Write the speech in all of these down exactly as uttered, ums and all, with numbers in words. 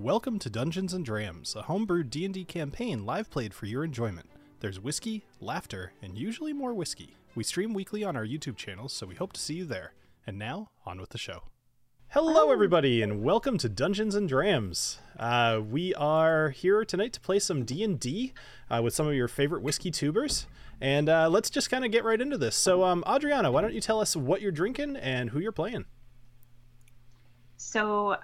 Welcome to Dungeons and Drams, a homebrew D and D campaign live played for your enjoyment. There's whiskey, laughter, and usually more whiskey. We stream weekly on our YouTube channel, so we hope to see you there. And now, on with the show. Hello everybody, and welcome to Dungeons and Drams. Uh, we are here tonight to play some D and D uh, with some of your favorite whiskey tubers, and uh, let's just kind of get right into this. So, um, Adriana, why don't you tell us what you're drinking and who you're playing? So uh,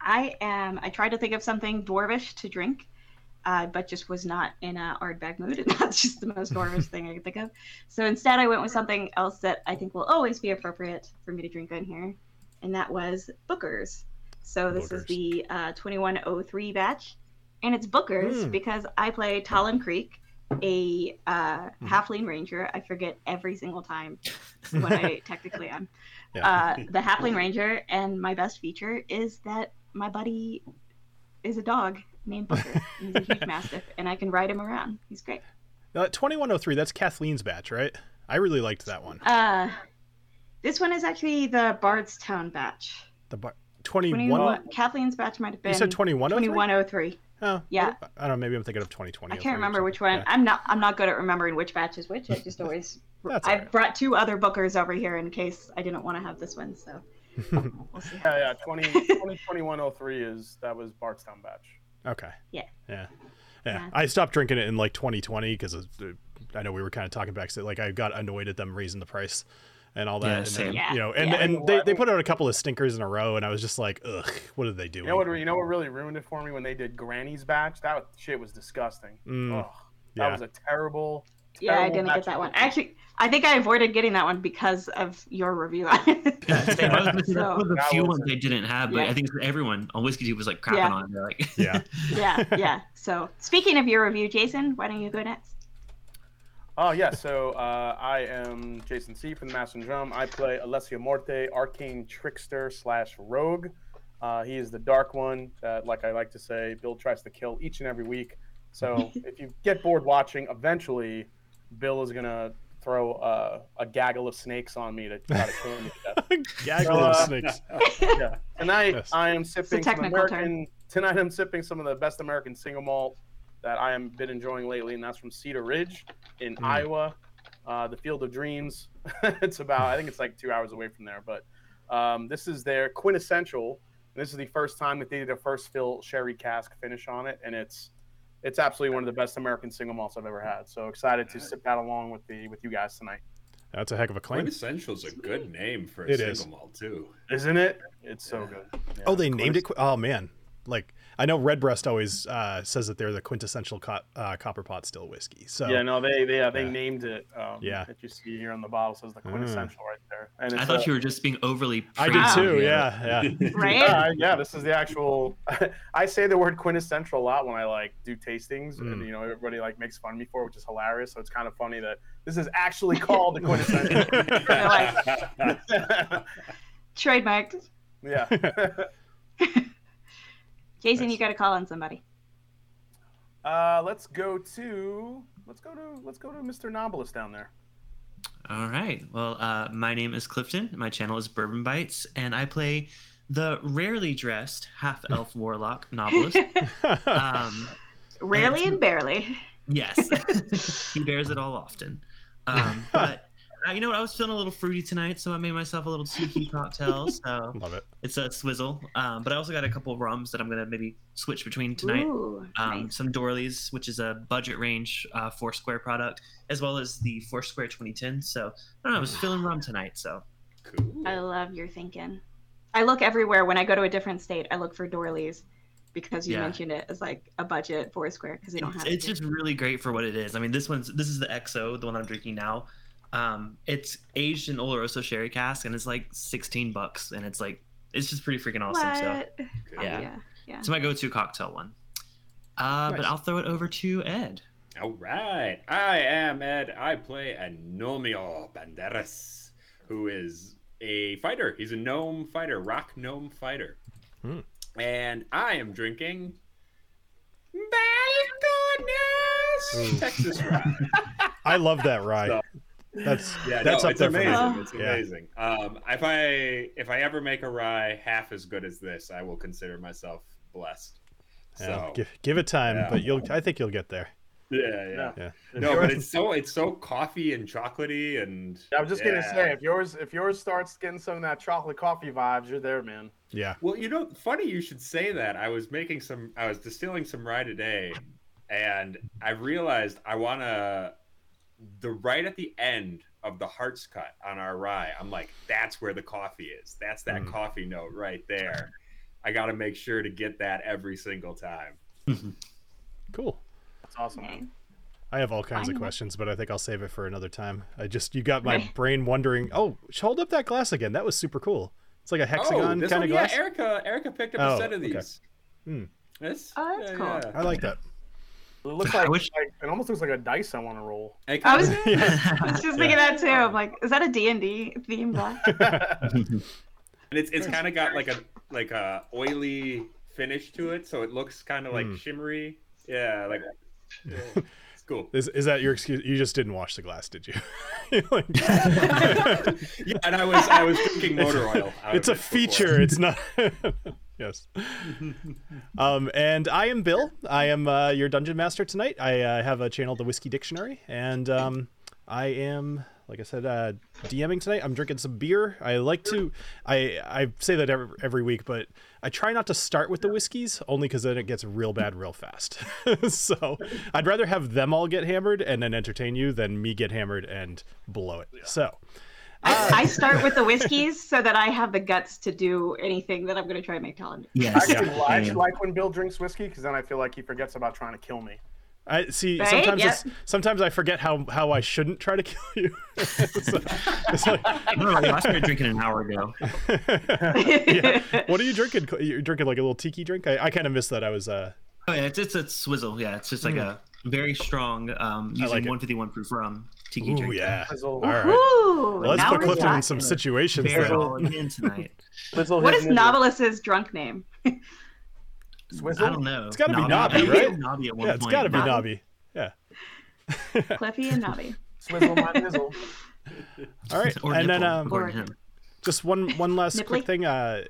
I am, I tried to think of something dwarvish to drink, uh, but just was not in a Ardbeg mood, and that's just the most dwarvish thing I could think of. So instead I went with something else that I think will always be appropriate for me to drink on here. And that was Booker's. So this Booker's. is the uh, twenty-one oh three batch, and it's Booker's mm. because I play Tallinn Creek, a uh, mm. halfling ranger. I forget every single time what I technically am. Yeah. Uh, the halfling ranger, and my best feature is that my buddy is a dog named Booker. He's a huge mastiff, and I can ride him around. He's great. Uh, twenty-one oh three, that's Kathleen's batch, right? I really liked that one. Uh... This one is actually the Bardstown batch. The bar- twenty-one Kathleen's batch might have been. You said twenty-one oh three? twenty-one oh three. Oh. Yeah. I don't know, maybe I'm thinking of twenty twenty. I can't remember which one. Yeah. I'm not I'm not good at remembering which batch is which. I just always I've right. brought two other Bookers over here in case I didn't want to have this one, so we'll see. How yeah, yeah, twenty twenty-one oh three is that was Bardstown batch. Okay. Yeah. Yeah. Yeah. yeah. I stopped drinking it in like twenty twenty because I know we were kind of talking back so like I got annoyed at them raising the price. And all that, yeah, and then, yeah. you know, and, yeah. and they, they put out a couple of stinkers in a row, and I was just like, ugh, what did they do? You know what, you know what really ruined it for me when they did Granny's batch? That shit was disgusting. Mm. Ugh, that yeah. was a terrible, terrible Yeah, I didn't get that one. Actually, I think I avoided getting that one because of your review on it. Yeah, so, that was the few ones I didn't have, but yeah. I think for everyone on Whiskey Tube was like crapping yeah. on it. Like, yeah. yeah, yeah. So speaking of your review, Jason, why don't you go next? Oh, yeah, so uh, I am Jason C. from the Mass and Drum. I play Alessio Morte, arcane trickster slash rogue. Uh, he is the dark one that, like I like to say, Bill tries to kill each and every week. So if you get bored watching, eventually Bill is going to throw uh, a gaggle of snakes on me to try to kill me to death. Gaggle so, uh, of snakes. Yeah, yeah. Tonight, yes. I am sipping some American, tonight I'm sipping some of the best American single malt that I have been enjoying lately, and that's from Cedar Ridge in mm. Iowa, uh, the Field of Dreams. It's about, I think it's like two hours away from there, but um, this is their quintessential. This is the first time that they did their first fill sherry cask finish on it, and it's it's absolutely one of the best American single malts I've ever had. So excited to sip that along with the with you guys tonight. That's a heck of a claim. Quintessential is a good name for a it single is. malt too, isn't it? It's so yeah. good. Yeah. Oh, they named it. Oh man. Like I know Redbreast always uh, says that they're the quintessential co- uh, copper pot still whiskey. So yeah, no, they they, uh, they yeah. named it. Um, yeah, that you see here on the bottle says the quintessential mm. right there. And it's I thought a, you were just being overly. Proud. I did too. Yeah, yeah. yeah. Right. Uh, yeah, this is the actual. I say the word quintessential a lot when I like do tastings, mm. and you know everybody like makes fun of me for it, which is hilarious. So it's kind of funny that this is actually called the quintessential. Trademarked. Yeah. Jason, you got to call on somebody. Uh, let's go to let's go to let's go to Mister Novelist down there. All right. Well, uh, my name is Clifton. My channel is Bourbon Bites, and I play the rarely dressed half elf warlock Novelist. Um, rarely and, and barely. Yes, he bears it all often. Um, but uh, you know what? I was feeling a little fruity tonight, so I made myself a little tiki cocktail. So love it. It's a swizzle, um, but I also got a couple of rums that I'm going to maybe switch between tonight. Ooh, um, nice. Some Doorly's, which is a budget range uh, Foursquare product, as well as the Foursquare twenty ten. So I don't know, I was feeling rum tonight. So cool. I love your thinking. I look everywhere when I go to a different state. I look for Doorly's because you yeah. mentioned it as like a budget Foursquare because they don't have. It's just it. really great for what it is. I mean, this one's this is the X O, the one I'm drinking now. Um, it's aged in Oloroso sherry cask, and it's like sixteen bucks, and it's like it's just pretty freaking awesome. What? So yeah. Oh, yeah, yeah, it's my go-to cocktail one. Uh, nice. But I'll throw it over to Ed. All right, I am Ed. I play a Gnomio Banderas, who is a fighter. He's a gnome fighter, rock gnome fighter, hmm. and I am drinking Balcones Texas rye. I love that rye. So, That's yeah, that's no, up it's there amazing. For me. It's yeah. amazing. Um, if I if I ever make a rye half as good as this, I will consider myself blessed. Yeah, so give, give it time, yeah. but you'll I think you'll get there. Yeah, yeah, yeah. No, but it's so it's so coffee and chocolatey, and I was just yeah. gonna say if yours if yours starts getting some of that chocolate coffee vibes, you're there, man. Yeah. Well, you know, funny you should say that. I was making some, I was distilling some rye today, and I realized I wanna the right at the end of the heart's cut on our rye. I'm like, that's where the coffee is. That's that mm. coffee note right there. I gotta make sure to get that every single time. Cool. Awesome. Okay. I have all kinds I of questions, but I think I'll save it for another time. I just, you got my brain wondering, oh, hold up that glass again. That was super cool. It's like a hexagon oh, kind one, of glass. Yeah, Erica, Erica picked up oh, a set of these. Okay. Hmm. This, oh, that's yeah, cool. Yeah. I like that. It looks like, wish... like it almost looks like a dice I want to roll. I, I was, yeah. was just thinking yeah. that too. I'm like, is that a D and D theme glass? And it's it's kind of got like a like a oily finish to it, so it looks kind of like mm. shimmery. Yeah, like. Yeah. It's cool. Is is that your excuse? You just didn't wash the glass, did you? Like... yeah, and I was I was drinking motor oil. It's a feature. Before. It's not. Yes. Um, and I am Bill. I am uh, your dungeon master tonight. I uh, have a channel, The Whiskey Dictionary, and um, I am, like I said, uh, DMing tonight. I'm drinking some beer. I like to. I I say that every, every week, but. I try not to start with the whiskeys only because then it gets real bad real fast. So I'd rather have them all get hammered and then entertain you than me get hammered and blow it. So I, I start with the whiskeys so that I have the guts to do anything that I'm going to try and make Tallinn. Yes. I actually yeah. like when Bill drinks whiskey because then I feel like he forgets about trying to kill me. I see. Right? Sometimes, yep. it's, sometimes I forget how, how I shouldn't try to kill you. It's like, it's like... I don't know. I started drinking an hour ago. Yeah. What are you drinking? You're drinking like a little tiki drink? I, I kind of missed that. I was. Uh... Oh yeah, it's it's a swizzle. Yeah, it's just like mm. a very strong, um, using like one fifty-one proof rum tiki Ooh, drink. Ooh yeah. All right. Ooh, well, let's put Clifton in some situations. In tonight. What is Novelist's drunk name? Swizzle? I don't know. It's got to be Nobby, right? Nobby at one yeah, it's got to be Nobby. Yeah. Cliffy and Nobby. Swizzle my nizzle. All right. Or and nipple. Then um, or just one one last Nipply? Quick thing. Uh,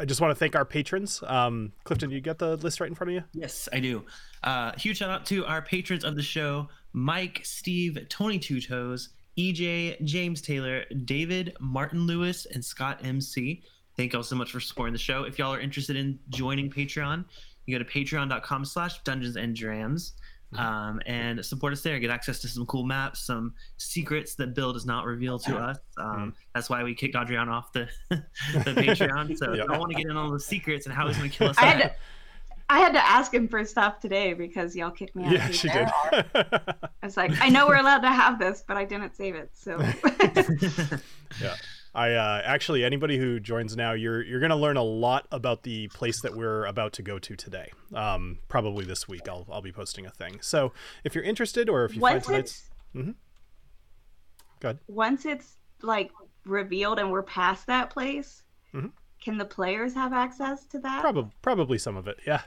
I just want to thank our patrons. Um, Clifton, you got the list right in front of you? Yes, I do. Uh, huge shout out to our patrons of the show, Mike, Steve, Tony Two Toes, E J, James Taylor, David, Martin Lewis, and Scott M C. Thank y'all so much for supporting the show. If y'all are interested in joining Patreon, you go to patreon.com slash Dungeons and Drams um, and support us there. Get access to some cool maps, some secrets that Bill does not reveal to us. Um, that's why we kicked Adriana off the, the Patreon. So yep. I want to get in all the secrets and how he's going to kill us. I had, to, I had to ask him for stuff today because y'all kicked me out. Yeah, she did. I was like, I know we're allowed to have this, but I didn't save it. So yeah. I uh, actually, anybody who joins now, you're you're going to learn a lot about the place that we're about to go to today. Um, probably this week, I'll I'll be posting a thing. So if you're interested, or if you once find tonight's, mm-hmm. go ahead. Once it's like revealed and we're past that place, mm-hmm. can the players have access to that? Probably, probably some of it, yeah.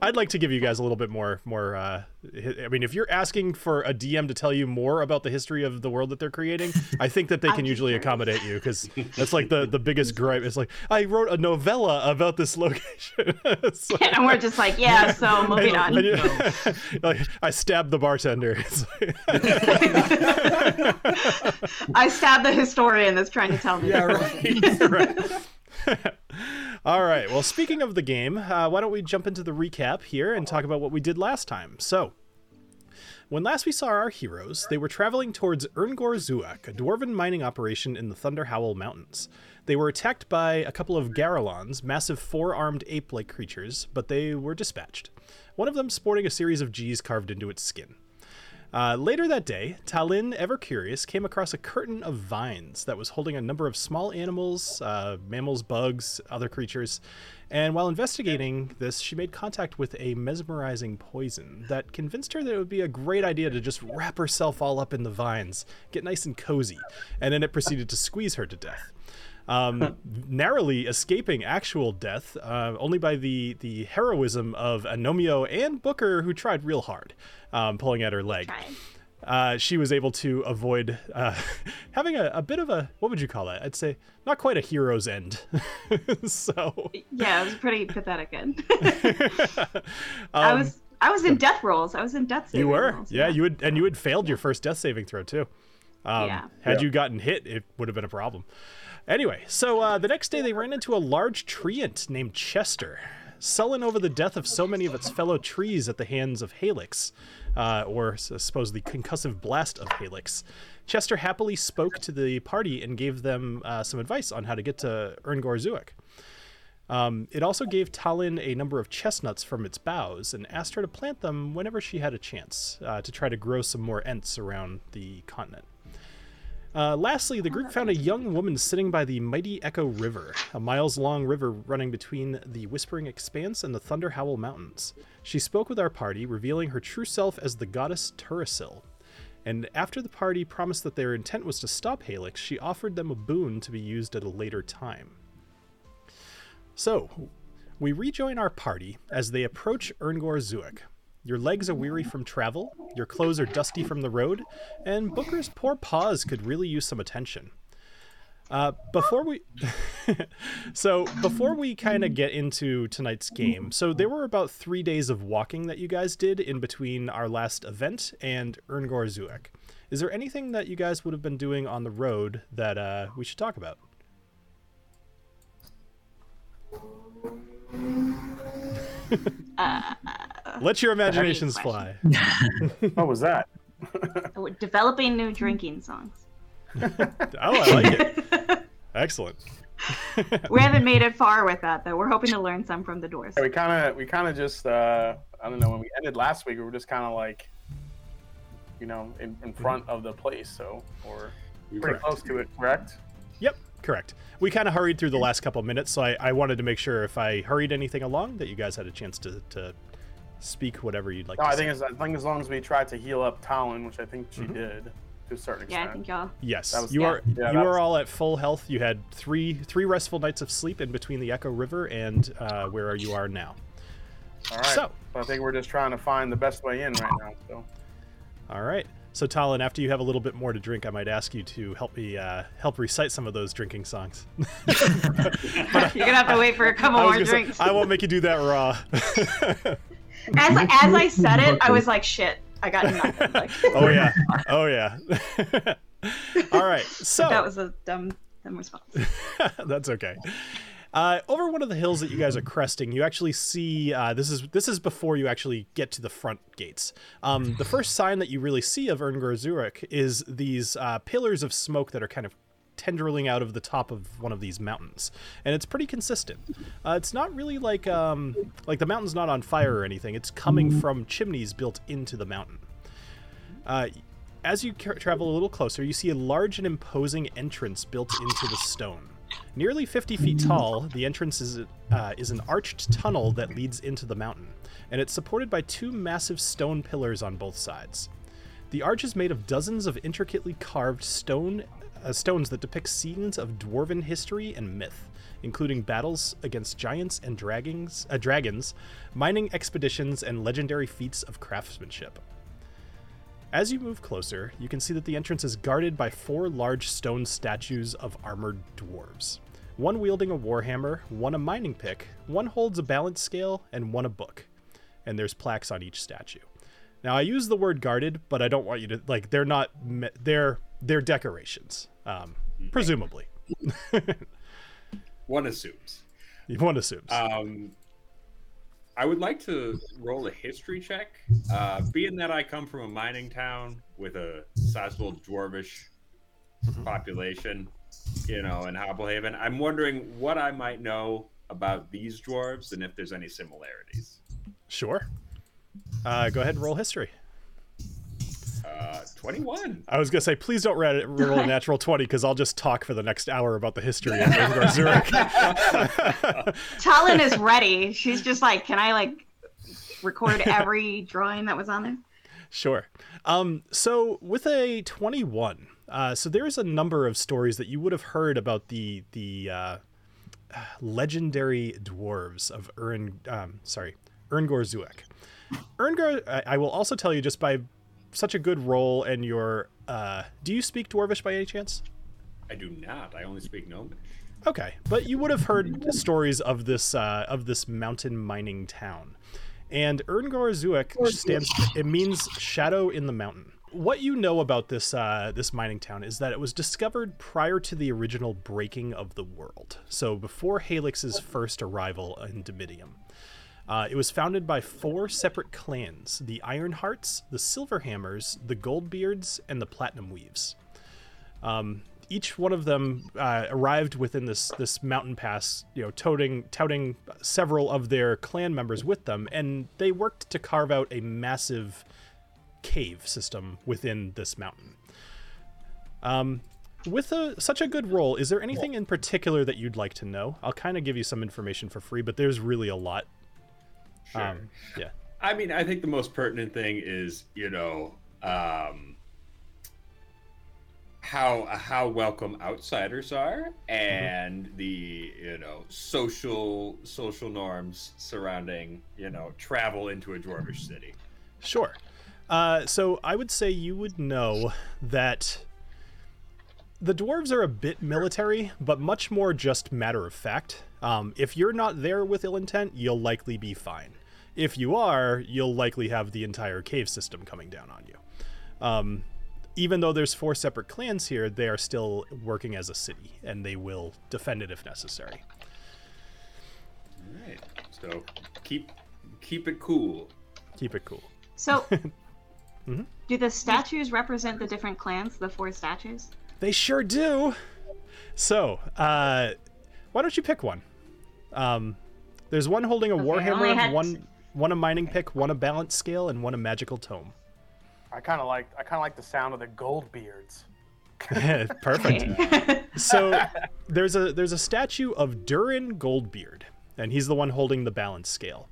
I'd like to give you guys a little bit more more uh I mean if you're asking for a D M to tell you more about the history of the world that they're creating, I think that they can usually sure. accommodate you because that's like the the biggest gripe. It's like I wrote a novella about this location. Like, and we're just like yeah so moving on. And, and, like, I stabbed the bartender. Like, I stabbed the historian that's trying to tell me. Yeah right, right. All right, well, speaking of the game, uh, why don't we jump into the recap here and talk about what we did last time. So, when last we saw our heroes, they were traveling towards Urngor Zuak, a dwarven mining operation in the Thunderhowl Mountains. They were attacked by a couple of Garrulons, massive four-armed ape-like creatures, but they were dispatched, one of them sporting a series of G's carved into its skin. Uh, later that day, Tallinn, ever curious, came across a curtain of vines that was holding a number of small animals, uh, mammals, bugs, other creatures. And while investigating this, she made contact with a mesmerizing poison that convinced her that it would be a great idea to just wrap herself all up in the vines, get nice and cozy, and then it proceeded to squeeze her to death. Um, narrowly escaping actual death, uh, only by the, the heroism of Anomio and Booker, who tried real hard, um, pulling at her leg. uh, she was able to avoid uh, having a, a bit of a, what would you call that? I'd say not quite a hero's end. So yeah, it was a pretty pathetic end. um, I was I was in death rolls. I was in death saving rolls. You were, rolls, yeah, yeah. You had, and you had failed your first death saving throw too. Um, yeah. Had yeah. you gotten hit, it would have been a problem. Anyway, so uh, the next day they ran into a large treant named Chester, sullen over the death of so many of its fellow trees at the hands of Halix, uh, or I suppose the concussive blast of Halix. Chester happily spoke to the party and gave them uh, some advice on how to get to Urngor Zuak. Um, it also gave Tallinn a number of chestnuts from its boughs and asked her to plant them whenever she had a chance uh, to try to grow some more Ents around the continent. Uh, lastly, the group found a young woman sitting by the mighty Echo River, a miles-long river running between the Whispering Expanse and the Thunderhowl Mountains. She spoke with our party, revealing her true self as the goddess Turisil. And after the party promised that their intent was to stop Halix, she offered them a boon to be used at a later time. So, we rejoin our party as they approach Urngor Zuak. Your legs are weary from travel, your clothes are dusty from the road, and Booker's poor paws could really use some attention. Uh, before we... so, before we kind of get into tonight's game, so there were about three days of walking that you guys did in between our last event and Urngor Zuak. Is there anything that you guys would have been doing on the road that uh, we should talk about? uh... Let your imaginations fly. What was that? Developing new drinking songs. Oh, I like it. Excellent. We haven't made it far with that, though. We're hoping to learn some from the doors. Yeah, we kind of, we kind of just, uh, I don't know. When we ended last week, we were just kind of like, you know, in, in front of the place, so or pretty close to it, correct? Yep, correct. We kind of hurried through the last couple minutes, so I, I wanted to make sure if I hurried anything along that you guys had a chance to. to Speak whatever you'd like no, to I think as, I think as long as we tried to heal up Tallinn, which I think she mm-hmm. did to a certain yeah, extent. Yeah, I think y'all. Yes, was, you yeah. are yeah, you are was... all at full health. You had three three restful nights of sleep in between the Echo River and uh, where you are now. All right. So, so I think we're just trying to find the best way in right now. So. All right. So Tallinn, after you have a little bit more to drink, I might ask you to help me uh, help recite some of those drinking songs. You're gonna have to wait for a couple more drinks. Say, I won't make you do that raw. As as I said it, I was like, "Shit, I got nothing." Like, oh yeah, oh yeah. All right, so that was a dumb, dumb response. That's okay. Uh, over one of the hills that you guys are cresting, you actually see uh, this is this is before you actually get to the front gates. Um, the first sign that you really see of Urngor Zuak is these uh, pillars of smoke that are kind of tendrilling out of the top of one of these mountains, and it's pretty consistent. Uh, it's not really like um, like the mountain's not on fire or anything. It's coming from chimneys built into the mountain. Uh, as you ca- travel a little closer, you see a large and imposing entrance built into the stone. Nearly fifty feet tall, the entrance is uh, is an arched tunnel that leads into the mountain, and it's supported by two massive stone pillars on both sides. The arch is made of dozens of intricately carved stone Uh, stones that depict scenes of dwarven history and myth, including battles against giants and dragons, uh, dragons, mining expeditions, and legendary feats of craftsmanship. As you move closer, you can see that the entrance is guarded by four large stone statues of armored dwarves. One wielding a warhammer, one a mining pick, one holds a balance scale, and one a book. And there's plaques on each statue. Now, I use the word guarded, but I don't want you to, like, they're not, they're, they're decorations. Um, presumably. One assumes. One assumes. Um, I would like to roll a history check. Uh, being that I come from a mining town with a sizable dwarvish population, you know, in Hobblehaven, I'm wondering what I might know about these dwarves and if there's any similarities. Sure. Uh, go ahead and roll history. Uh, twenty-one. I was going to say, please don't roll a natural twenty, because I'll just talk for the next hour about the history of Urngor Zuak. Tallinn is ready. She's just like, can I, like, record every drawing that was on there? Sure. Um, so with a twenty-one, uh, so there's a number of stories that you would have heard about the the uh, legendary dwarves of Urn, um, sorry, Urngor Zuak. Urngor, I, I will also tell you just by such a good role in your... Uh, do you speak Dwarvish by any chance? I do not. I only speak Gnomish. Okay, but you would have heard stories of this uh, of this mountain mining town. And Urngor Zuak stands... It means shadow in the mountain. What you know about this uh, this mining town is that it was discovered prior to the original breaking of the world. So before Halix's first arrival in Dimidium. Uh, it was founded by four separate clans, the Ironhearts, the Silverhammers, the Goldbeards, and the Platinum Weaves. Um, each one of them uh, arrived within this this mountain pass, you know, touting, touting several of their clan members with them, and they worked to carve out a massive cave system within this mountain. Um, with a, such a good role, is there anything in particular that you'd like to know? I'll kind of give you some information for free, but there's really a lot. Sure. Um, yeah. I mean, I think the most pertinent thing is, you know, um, how how welcome outsiders are, and mm-hmm. the you know social social norms surrounding you know travel into a dwarvish city. Sure. Uh, so I would say you would know that the dwarves are a bit military, but much more just matter of fact. Um, if you're not there with ill intent, you'll likely be fine. If you are, you'll likely have the entire cave system coming down on you. Um, even though there's four separate clans here, they are still working as a city, and they will defend it if necessary. All right. So keep keep it cool. Keep it cool. So mm-hmm. do the statues represent the different clans, the four statues? They sure do. So, uh, why don't you pick one? Um, there's one holding a okay, warhammer, one to... one a mining pick, one a balance scale, and one a magical tome. I kind of like I kind of like the sound of the Goldbeards. Perfect. So there's a there's a statue of Durin Goldbeard, and he's the one holding the balance scale.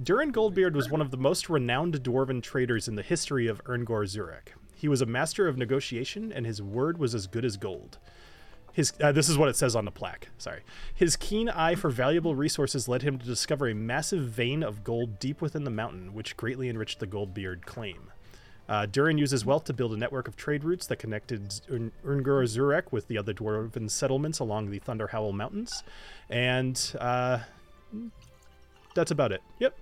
Durin Goldbeard was one of the most renowned dwarven traders in the history of Urngor Zuak. He was a master of negotiation, and his word was as good as gold. His uh, this is what it says on the plaque. Sorry. His keen eye for valuable resources led him to discover a massive vein of gold deep within the mountain, which greatly enriched the Goldbeard claim. Uh, Durin used his wealth to build a network of trade routes that connected Urngor Zuak with the other dwarven settlements along the Thunderhowl Mountains. And uh, that's about it. Yep.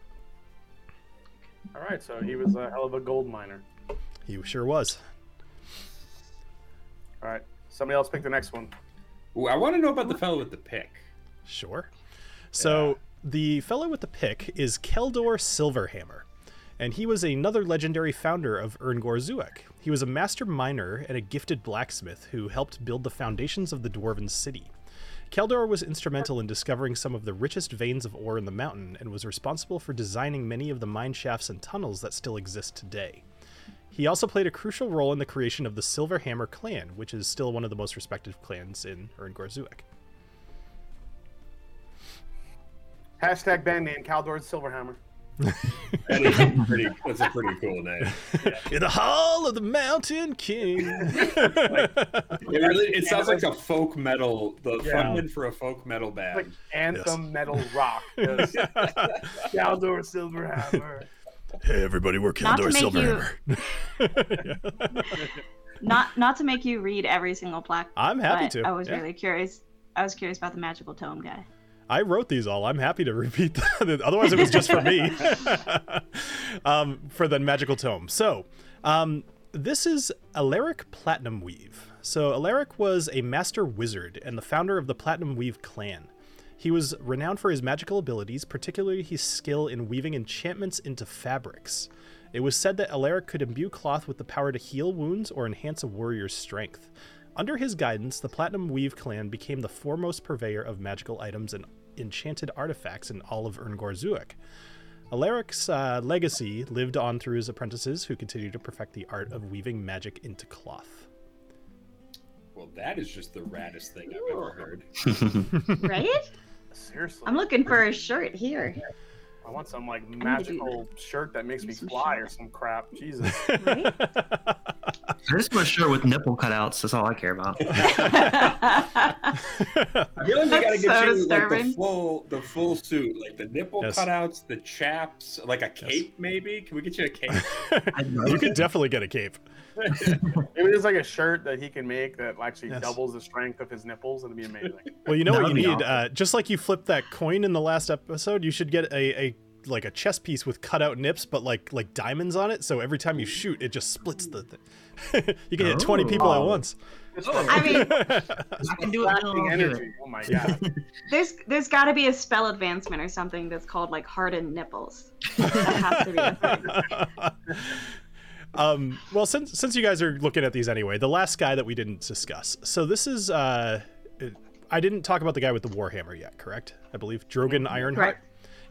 All right, so he was a hell of a gold miner. He sure was. All right. Somebody else pick the next one. Ooh, I want to know about the fellow with the pick. Sure. So yeah. The fellow with the pick is Keldor Silverhammer, and he was another legendary founder of Urngor Zuak. He was a master miner and a gifted blacksmith who helped build the foundations of the Dwarven city. Keldor was instrumental in discovering some of the richest veins of ore in the mountain and was responsible for designing many of the mine shafts and tunnels that still exist today. He also played a crucial role in the creation of the Silverhammer clan, which is still one of the most respected clans in Urngor Zuak. Hashtag band name, Keldor Silverhammer. That is a pretty, that's a pretty cool name. Yeah. In the Hall of the Mountain King. Like, it really, it sounds like a folk metal, the yeah. frontman for a folk metal band. Like anthem yes. metal rock. Keldor Silverhammer. Hey everybody, we're Keldor Silverhammer. You... not not to make you read every single plaque. I'm happy to. I was yeah. really curious. I was curious about the magical tome guy. I wrote these all. I'm happy to repeat them. Otherwise it was just for me. um, for the magical tome. So, um, this is Alaric Platinum Weave. So Alaric was a master wizard and the founder of the Platinum Weave clan. He was renowned for his magical abilities, particularly his skill in weaving enchantments into fabrics. It was said that Alaric could imbue cloth with the power to heal wounds or enhance a warrior's strength. Under his guidance, the Platinum Weave clan became the foremost purveyor of magical items and enchanted artifacts in all of Urngor Zuak. Alaric's uh, legacy lived on through his apprentices, who continued to perfect the art of weaving magic into cloth. Well, that is just the raddest thing I've ever heard. Right? Seriously. I'm looking for a shirt here. I want some like magical shirt that makes me fly or some crap. Jesus. Right? I just want a shirt with nipple cutouts. That's all I care about. I really that's gotta get so you disturbing. Like the full, the full suit, like the nipple yes. cutouts, the chaps, like a cape yes. maybe. Can we get you a cape? You could definitely get a cape. Maybe there's like a shirt that he can make that actually yes. doubles the strength of his nipples. It'd be amazing. Well, you know what you need? Awesome. Uh, just like you flipped that coin in the last episode, you should get a, a like a chess piece with cutout nips, but like like diamonds on it. So every time you shoot, it just splits the thing. You can oh. hit twenty people oh. at once. I mean, I can do it. Energy. Oh my god. There's there's got to be a spell advancement or something that's called like hardened nipples. That has to be a thing. Um, well, since since you guys are looking at these anyway, the last guy that we didn't discuss. So this is, uh, I didn't talk about the guy with the Warhammer yet, correct? I believe Drogen Ironheart. Right.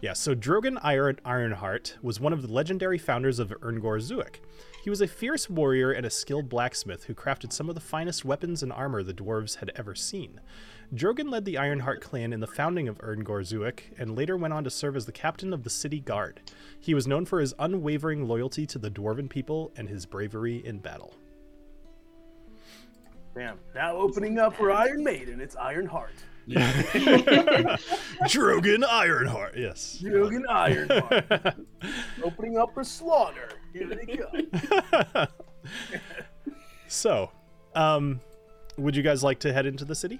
Yeah, so Drogen Iron- Ironheart was one of the legendary founders of Urngor Zuak. He was a fierce warrior and a skilled blacksmith who crafted some of the finest weapons and armor the dwarves had ever seen. Drogen led the Ironheart clan in the founding of Urngor Zuak and later went on to serve as the captain of the city guard. He was known for his unwavering loyalty to the dwarven people and his bravery in battle. Damn. Now opening up for Iron Maiden, it's Ironheart. Drogen Ironheart, yes. Drogen Ironheart. Opening up for Slaughter. Here they go. So, um, would you guys like to head into the city?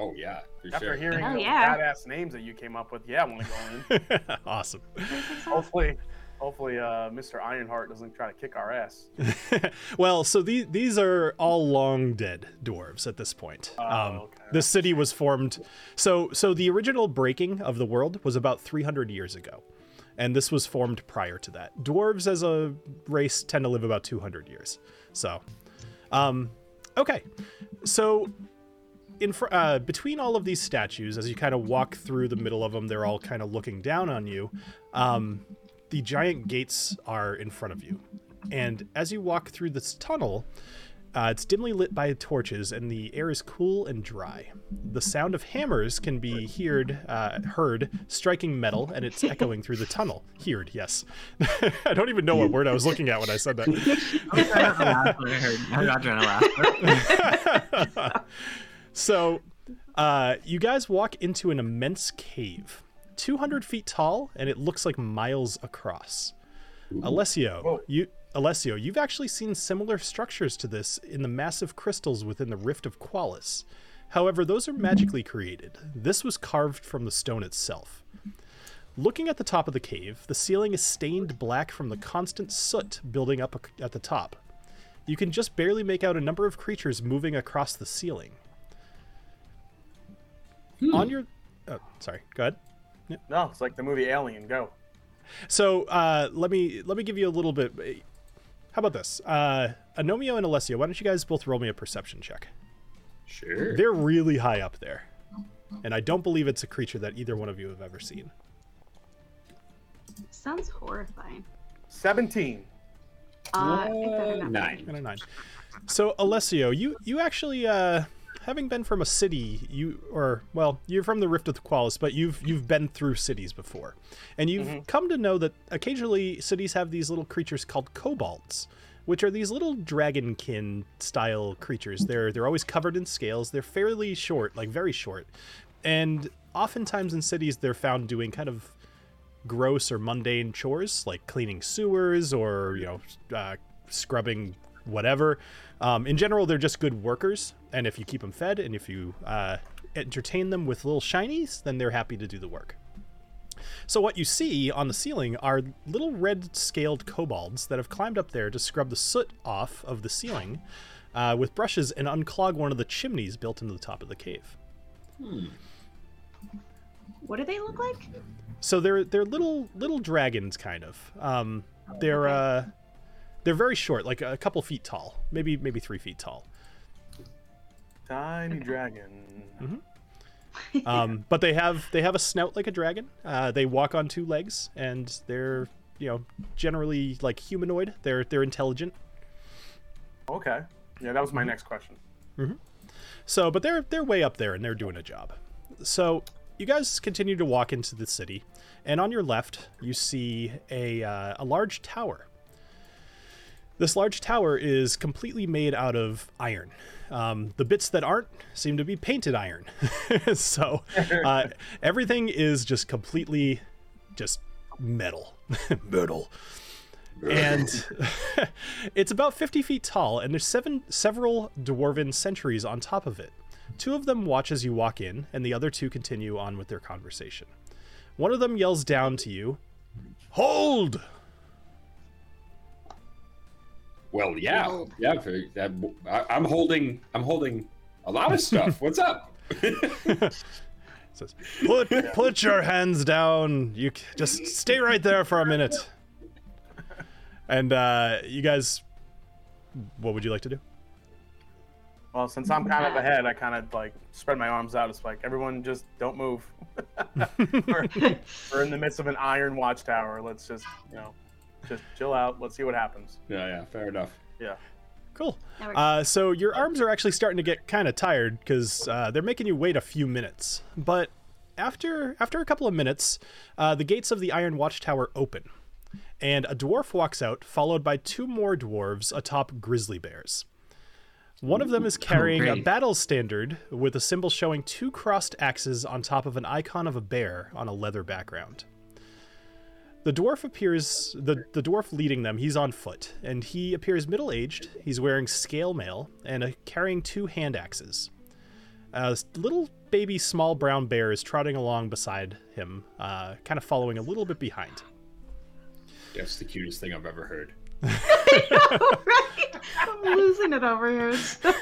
Oh, yeah. For After sure. hearing oh, the yeah. badass names that you came up with, yeah, I want to go in. Awesome. Hopefully, hopefully uh, Mister Ironheart doesn't try to kick our ass. Well, so these, these are all long dead dwarves at this point. Oh, um, okay. The city was formed. So, so the original breaking of the world was about three hundred years ago. And this was formed prior to that. Dwarves as a race tend to live about two hundred years. So, um, okay. So... In fr- uh, between all of these statues, as you kind of walk through the middle of them, they're all kind of looking down on you. Um, the giant gates are in front of you. And as you walk through this tunnel, uh, it's dimly lit by torches and the air is cool and dry. The sound of hammers can be heard, uh, heard striking metal, and it's echoing through the tunnel. Heard, yes. I don't even know what word I was looking at when I said that. I'm trying to laugh, but I heard. I'm not trying to laugh. So, uh, you guys walk into an immense cave, two hundred feet tall, and it looks like miles across. Alessio, you, Alessio, you've actually seen similar structures to this in the massive crystals within the Rift of Qualis. However, those are magically created. This was carved from the stone itself. Looking at the top of the cave, the ceiling is stained black from the constant soot building up at the top. You can just barely make out a number of creatures moving across the ceiling. Hmm. On your, oh, sorry, go ahead. Yeah. No, it's like the movie Alien, go. So uh, let me let me give you a little bit. How about this? Uh, Anomio and Alessia, why don't you guys both roll me a perception check? Sure. They're really high up there. And I don't believe it's a creature that either one of you have ever seen. Sounds horrifying. seventeen. Uh, uh, nine. And a nine. So Alessio, you, you actually... Uh, Having been from a city, you or well, you're from the Rift of the Qualis, but you've you've been through cities before, and you've mm-hmm. come to know that occasionally cities have these little creatures called kobolds, which are these little dragonkin style creatures. They're they're always covered in scales. They're fairly short, like very short, and oftentimes in cities they're found doing kind of gross or mundane chores, like cleaning sewers or you know uh, scrubbing whatever. Um, in general, they're just good workers, and if you keep them fed and if you uh, entertain them with little shinies, then they're happy to do the work. So what you see on the ceiling are little red-scaled kobolds that have climbed up there to scrub the soot off of the ceiling uh, with brushes and unclog one of the chimneys built into the top of the cave. Hmm. What do they look like? So they're they're little little dragons, kind of. Um, they're... Uh, They're very short, like a couple feet tall, maybe maybe three feet tall. Tiny dragon. Mm-hmm. um, but they have they have a snout like a dragon. Uh, they walk on two legs, and they're you know generally like humanoid. They're they're intelligent. Okay, yeah, that was my next question. Mm-hmm. So, but they're they're way up there, and they're doing a job. So you guys continue to walk into the city, and on your left, you see a uh, a large tower. This large tower is completely made out of iron. Um, the bits that aren't seem to be painted iron. So uh, everything is just completely just metal. Metal. And it's about fifty feet tall, and there's seven several dwarven sentries on top of it. Two of them watch as you walk in, and the other two continue on with their conversation. One of them yells down to you, "Hold!" Well, yeah, yeah. That, I'm holding. I'm holding a lot of stuff. What's up? Says, put put your hands down. You just stay right there for a minute. And uh, you guys, what would you like to do? Well, since I'm kind of ahead, I kind of like spread my arms out. It's like, everyone just don't move. we're, we're in the midst of an iron watchtower. Let's just, you know, just chill out. Let's see what happens. Yeah, yeah, fair enough. Yeah. Cool. Uh, so your arms are actually starting to get kind of tired because uh, they're making you wait a few minutes. But after after a couple of minutes, uh, the gates of the iron watchtower open. And a dwarf walks out, followed by two more dwarves atop grizzly bears. One of them is carrying oh, a battle standard with a symbol showing two crossed axes on top of an icon of a bear on a leather background. The dwarf appears, the, the dwarf leading them, he's on foot, and he appears middle-aged. He's wearing scale mail and uh, carrying two hand axes. A little baby small brown bear is trotting along beside him, uh, kind of following a little bit behind. That's the cutest thing I've ever heard. I know, right? I'm losing it over here. It's so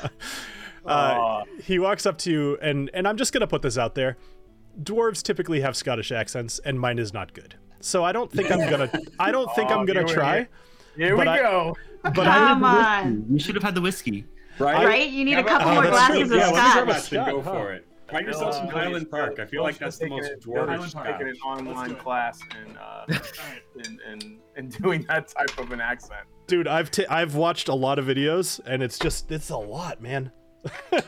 cute. Uh, he walks up to you, and, and I'm just going to put this out there. Dwarves typically have Scottish accents, and mine is not good. So I don't think I'm going to I don't think oh, I'm going to try. Here, here we I, go. But Come I on. You should have had the whiskey. Right? right? You need yeah, a couple oh, more glasses true. of yeah, Scotch. Yeah, go huh? for it. Find yourself some Highland Park. I feel like that's the most dwarvish. Taking an online class and uh, and and and doing that type of an accent. Dude, I've t- I've watched a lot of videos, and it's just it's a lot, man. you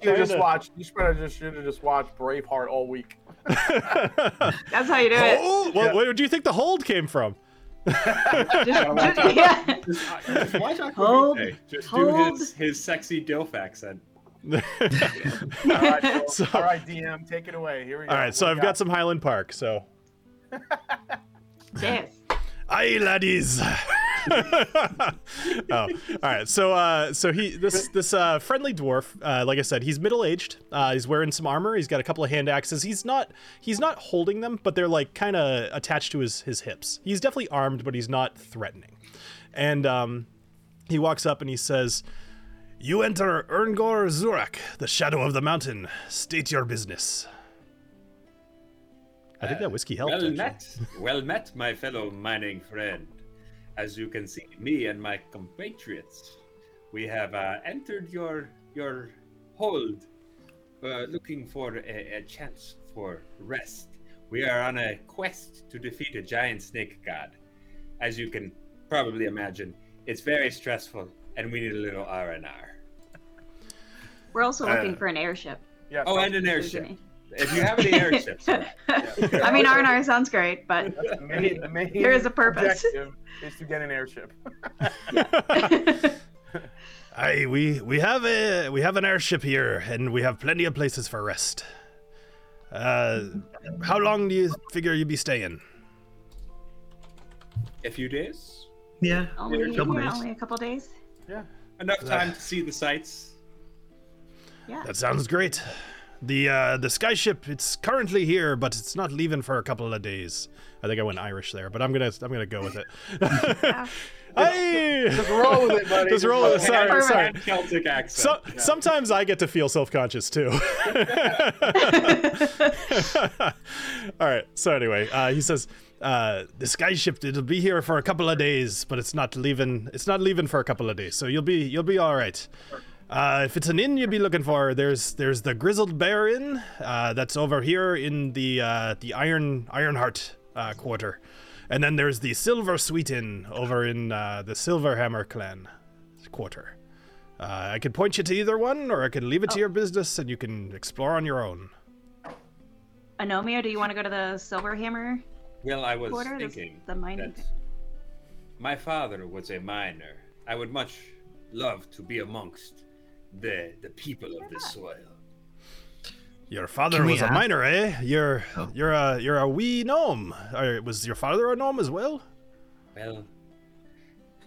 should just watch. You should have just, just watched Braveheart all week. That's how you do it. Hold? Well, yeah. Where do you think the hold came from? Just watch Hold. Just do his his sexy Dilf accent. all, right, so, all right, D M, take it away. Here we go. All right, so I've got? got some Highland Park. So, yes, aye, laddies. oh, all right. So, uh, so he this this uh, friendly dwarf, uh, like I said, he's middle aged. Uh, he's wearing some armor. He's got a couple of hand axes. He's not he's not holding them, but they're like kind of attached to his his hips. He's definitely armed, but he's not threatening. And um, he walks up and he says, "You enter Urngor Zuak, the shadow of the mountain. State your business." I think uh, that whiskey helped. Well met, well met, my fellow mining friend. As you can see, me and my compatriots, we have uh, entered your your hold, uh, looking for a, a chance for rest. We are on a quest to defeat a giant snake god. As you can probably imagine, it's very stressful. And we need a little R and R. We're also looking uh, for an airship. Yeah, oh, and an airship. If you have any airships. Yeah. I mean, R and R sounds great, but the main, the main there is a purpose. Is to get an airship. I we we have a we have an airship here, and we have plenty of places for rest. Uh, how long do you figure you'll be staying? A few days. Yeah, only, a couple days. only a couple days. Yeah, enough time uh, to see the sights. Yeah, that sounds great. The uh, the skyship, it's currently here, but it's not leaving for a couple of days. I think I went Irish there, but I'm gonna I'm gonna go with it. yeah. Hey, just roll with it, buddy. Just roll with it. Sorry, sorry. Celtic accent. So, yeah. Sometimes I get to feel self-conscious too. All right. So anyway, uh, he says. Uh, the skyship, it'll be here for a couple of days, but it's not leaving. It's not leaving for a couple of days, so you'll be you'll be all right. Uh, if it's an inn you'll be looking for, there's there's the Grizzled Bear Inn. Uh, that's over here in the uh, the Iron Ironheart uh, quarter, and then there's the Silver Suite Inn over in uh, the Silverhammer clan quarter. Uh, I could point you to either one, or I could leave it oh. to your business, and you can explore on your own. Anomia, do you want to go to the Silverhammer? Well, I was quarter? thinking the, the mining that my father was a miner. I would much love to be amongst the the people of this soil. Your father was have... a miner, eh? You're oh. you're a you're a wee gnome. Or was your father a gnome as well? Well,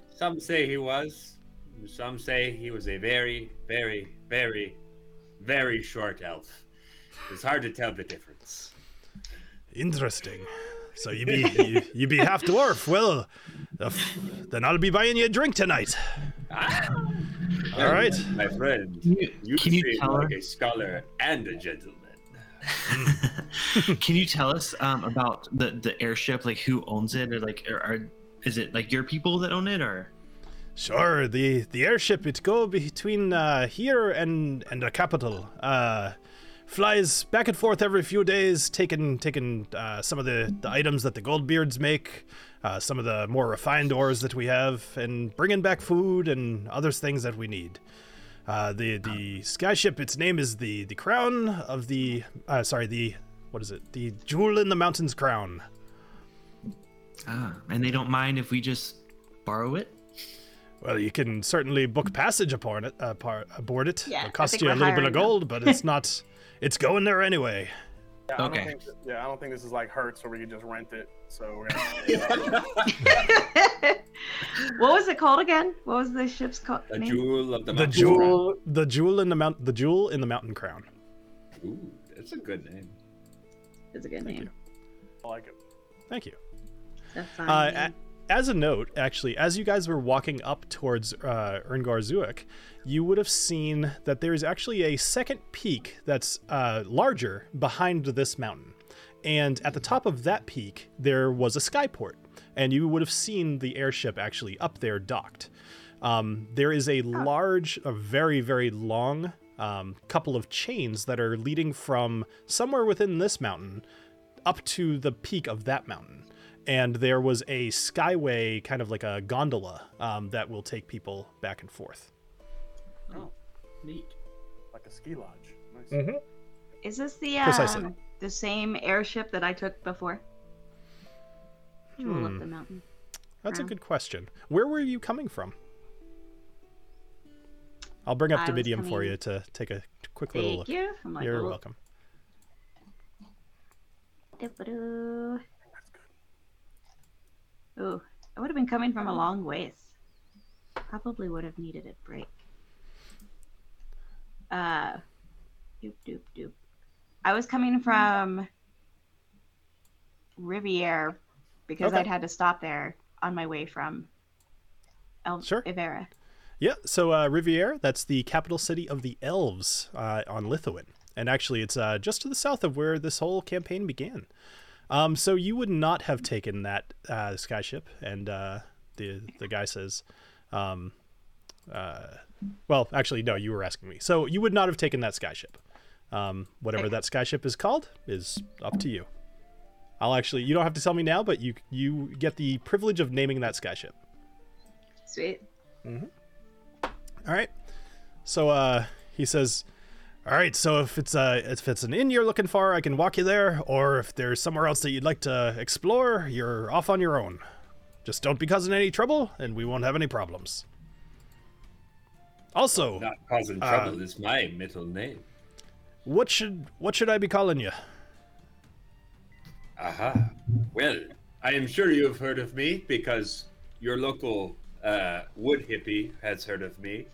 some say he was. Some say he was a very, very, very, very short elf. It's hard to tell the difference. Interesting. So you be you, you be half dwarf. Well, then I'll be buying you a drink tonight. Ah. All um, right, my friend. You, you can you tell like her? a scholar and a gentleman. Can you tell us um, about the, the airship? Like, who owns it, or like, are, are is it like your people that own it, or? Sure, the the airship it go between uh, here and and the capital. Uh, flies back and forth every few days, taking taking uh, some of the, the items that the Goldbeards make. Uh, some of the more refined ores that we have, and bringing back food and other things that we need. Uh, the the skyship, its name is the, the Crown of the... Uh, sorry, the... What is it? The Jewel in the Mountain's Crown. Ah, and they don't mind if we just borrow it? Well, you can certainly book passage upon it, uh, par- aboard it. Yeah, it'll cost you a little bit of gold, but it's not... It's going there anyway. Yeah, okay. I don't think, yeah, I don't think this is like Hertz where we can just rent it. So we're gonna What was it called again? What was the ship's called? The name? Jewel of the Mountain. The Jewel, Crown. the Jewel in the Mount, the Jewel in the Mountain Crown. Ooh, that's a good name. It's a good Thank name. You. I like it. Thank you. It's a fun uh, name. A, as a note, actually, as you guys were walking up towards uh, Urngor Zuak, you would have seen that there is actually a second peak that's uh, larger behind this mountain. And at the top of that peak, there was a skyport. And you would have seen the airship actually up there docked. Um, there is a large, a very, very long um, couple of chains that are leading from somewhere within this mountain up to the peak of that mountain. And there was a skyway, kind of like a gondola, um, that will take people back and forth. Oh, neat. Like a ski lodge. Nice. Mm-hmm. Is this the uh, Precisely. the same airship that I took before? Jewel hmm. up the mountain. That's Around. a good question. Where were you coming from? I'll bring up Dimidium for you to take a quick Thank little look. You. I'm like, You're oh. welcome. That's good. Ooh, I would have been coming from a long ways. Probably would have needed a break. Uh, doop, doop, doop. I was coming from Riviera because okay. I'd had to stop there on my way from El- sure. Ivera. Yeah, so uh, Riviera, that's the capital city of the elves uh, on Lithuan. And actually, it's uh, just to the south of where this whole campaign began. Um, so you would not have taken that uh, skyship. And uh, the the guy says... Um, uh, Well, actually, no, you were asking me. So you would not have taken that skyship. Um, whatever that skyship is called is up to you. I'll actually, you don't have to tell me now, but you you get the privilege of naming that skyship. Sweet. Mm-hmm. All right. So uh, he says, all right, so if it's, uh, if it's an inn you're looking for, I can walk you there. Or if there's somewhere else that you'd like to explore, you're off on your own. Just don't be causing any trouble, and we won't have any problems. Also, not causing trouble uh, is my middle name. What should what should I be calling you? Aha. Well, I am sure you've heard of me because your local uh, wood hippie has heard of me.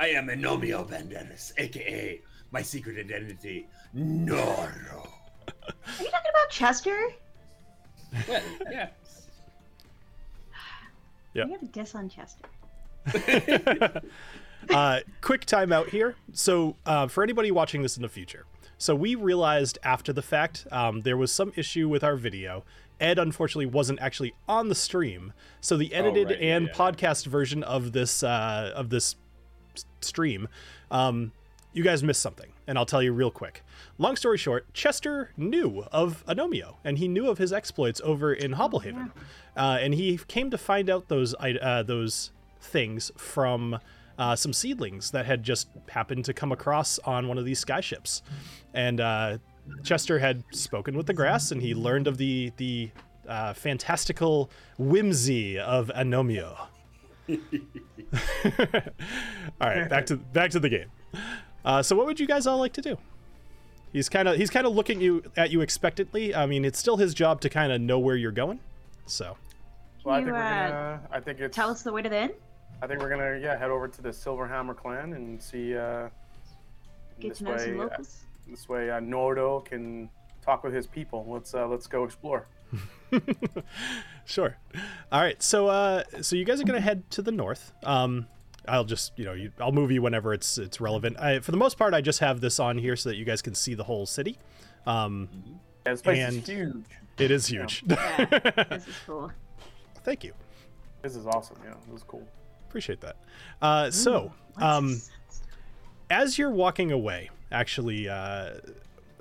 I am Anomio Banderas, a k a my secret identity, Noro. Are you talking about Chester? Well, yeah. Yeah. We have a diss on Chester. Uh, quick timeout here. So uh, for anybody watching this in the future, so we realized after the fact um, there was some issue with our video. Ed unfortunately wasn't actually on the stream, so the edited oh, right. and yeah. podcast version of this uh, of this stream, um, you guys missed something, and I'll tell you real quick. Long story short, Chester knew of Anomio, and he knew of his exploits over in Hobblehaven, uh, and he came to find out those uh, those things from. Uh, some seedlings that had just happened to come across on one of these skyships. And uh, Chester had spoken with the grass, and he learned of the the uh, fantastical whimsy of anomio. All right, back to back to the game. Uh, so, what would you guys all like to do? He's kind of he's kind of looking you at you expectantly. I mean, it's still his job to kind of know where you're going. So, well, I think you, uh, we're gonna. I think it's. Tell us the way to the inn. I think we're gonna yeah head over to the Silverhammer clan and see. Uh, Get to know some locals. This way, uh, Nordo can talk with his people. Let's uh, let's go explore. Sure. All right. So uh, so you guys are gonna head to the north. Um, I'll just you know you, I'll move you whenever it's it's relevant. I, for the most part, I just have this on here so that you guys can see the whole city. Um, yeah, this place and is huge. It is huge. Yeah. Yeah, this is cool. Thank you. This is awesome. Yeah, it was cool. Appreciate that. Uh, Ooh, so um, as you're walking away. Actually, uh,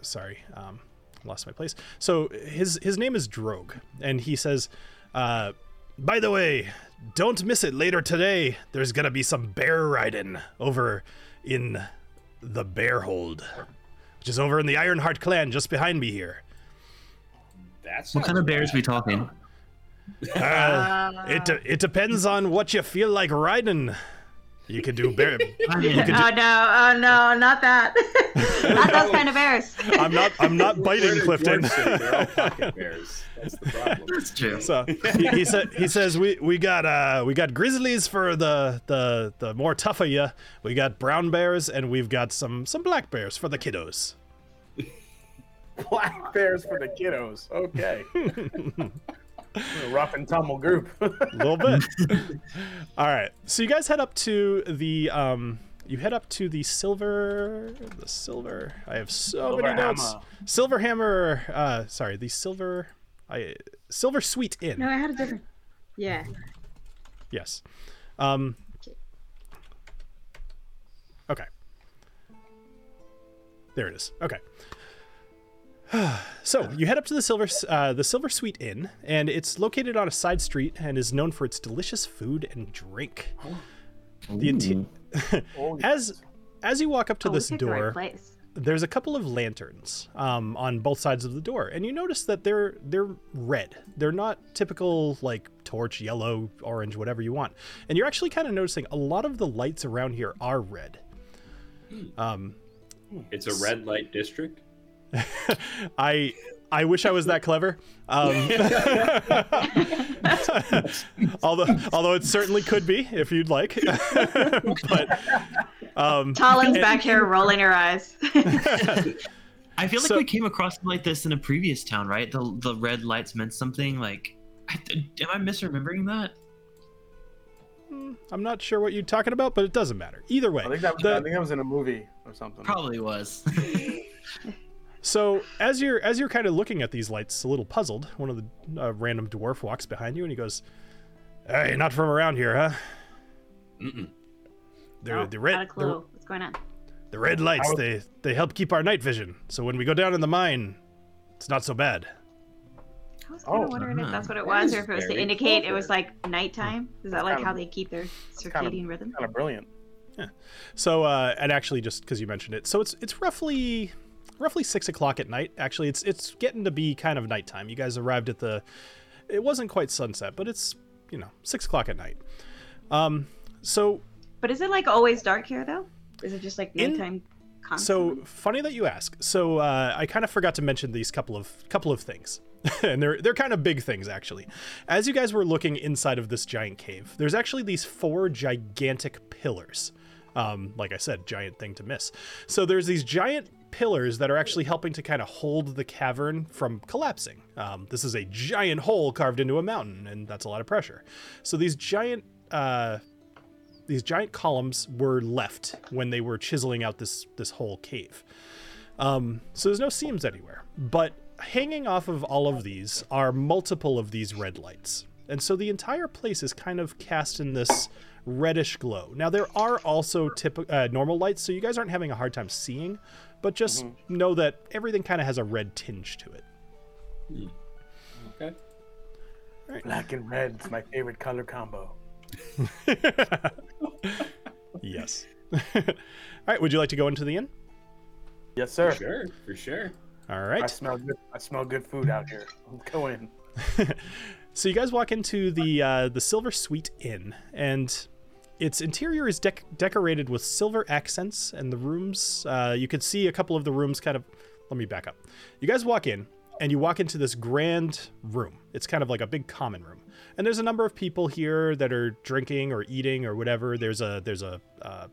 sorry, um, lost my place. So his his name is Drogen, and he says, uh, by the way, don't miss it later today. There's going to be some bear riding over in the Bearhold, which is over in the Ironheart clan just behind me here. That's What kind bad. of bears are we talking? Uh, it, it depends on what you feel like riding. You could do bear. Could do... Oh no! Oh no! Not that. Not those kind of bears. I'm not. I'm not biting, Clifton. They're all pocket bears. That's the problem. That's true. So he, he said. He says we, we got uh we got grizzlies for the the the more tough of you. We got brown bears and we've got some some black bears for the kiddos. Black bears for the kiddos. Okay. A rough and tumble group. A little bit. All right. So you guys head up to the um you head up to the silver the silver. I have so silver many notes. Silverhammer uh sorry, the silver I Silver Suite Inn. No, I had a different. Yeah. Yes. Um Okay. There it is. Okay. So you head up to the Silver uh, the Silver Suite Inn, and it's located on a side street and is known for its delicious food and drink. Oh. The inti- oh, yes. As as you walk up to oh, this door, right there's a couple of lanterns um, on both sides of the door, and you notice that they're they're red. They're not typical like torch, yellow, orange, whatever you want. And you're actually kind of noticing a lot of the lights around here are red. Um, it's a red light district. I I wish I was that clever. Um, although although it certainly could be if you'd like. But um, Tallin's and, back here rolling her eyes. I feel like so, we came across like this in a previous town, right? The the red lights meant something. Like, I, am I misremembering that? I'm not sure what you're talking about, but it doesn't matter. Either way, I think that was, the, I think that was in a movie or something. Probably was. So as you're as you're kind of looking at these lights, a little puzzled, one of the uh, random dwarf walks behind you and he goes, "Hey, not from around here, huh?" Mm-mm. The, no, the red, not a clue. The, What's going on? The red lights, would... they, they help keep our night vision. So when we go down in the mine, it's not so bad. I was kind of oh, wondering uh-huh. if that's what it was, that or if it was to indicate it was like nighttime. Is that like kind how of, they keep their circadian kind of, rhythm? Kind of brilliant. Yeah. So uh, and actually, just because you mentioned it, so it's it's roughly. Roughly six o'clock at night. Actually, it's it's getting to be kind of nighttime. You guys arrived at the, it wasn't quite sunset, but it's you know six o'clock at night. Um, so. But is it like always dark here though? Is it just like nighttime? In, so funny that you ask. So uh, I kind of forgot to mention these couple of couple of things, and they're they're kind of big things actually. As you guys were looking inside of this giant cave, there's actually these four gigantic pillars. Um, like I said, giant thing to miss. So there's these giant pillars that are actually helping to kind of hold the cavern from collapsing. Um, this is a giant hole carved into a mountain, and that's a lot of pressure. So these giant uh, these giant columns were left when they were chiseling out this this whole cave. Um, so there's no seams anywhere. But hanging off of all of these are multiple of these red lights. And so the entire place is kind of cast in this reddish glow. Now, there are also typ- uh, normal lights, so you guys aren't having a hard time seeing, but just mm-hmm. know that everything kind of has a red tinge to it. Mm. Okay. All right. Black and red is my favorite color combo. Yes. All right, would you like to go into the inn? Yes, sir. For sure, for sure. All right. I smell good. I smell good food out here. I'm going. So you guys walk into the uh, the Silver Suite Inn, and its interior is dec- decorated with silver accents, and the rooms, uh, you can see a couple of the rooms kind of, let me back up. You guys walk in, and you walk into this grand room. It's kind of like a big common room. And there's a number of people here that are drinking or eating or whatever. There's a there's a uh,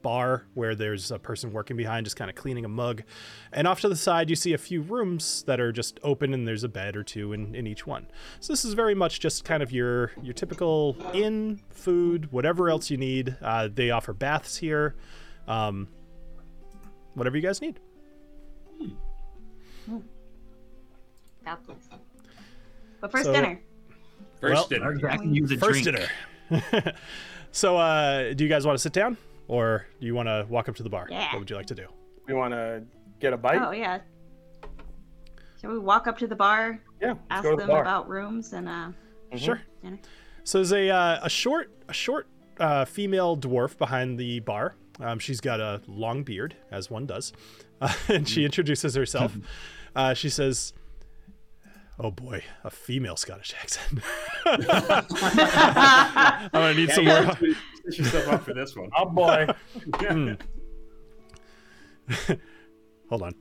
bar where there's a person working behind just kind of cleaning a mug. And off to the side, you see a few rooms that are just open, and there's a bed or two in, in each one. So this is very much just kind of your, your typical inn, food, whatever else you need. Uh, they offer baths here. Um, whatever you guys need. Hmm. Fabulous. But first so, dinner. First well, dinner. Exactly. Use a first drink. Dinner. So uh, do you guys want to sit down? Or do you want to walk up to the bar? Yeah. What would you like to do? We want to get a bite? Oh, yeah. Shall we walk up to the bar? Yeah. Ask them the about rooms and... Uh, mm-hmm. Sure. Dinner? So there's a uh, a short a short uh, female dwarf behind the bar. Um, she's got a long beard, as one does. Uh, and she introduces herself. Uh, she says... Oh boy, a female Scottish accent. I'm gonna need yeah, some more. Set yourself up for this one. Oh boy. Mm. Hold on.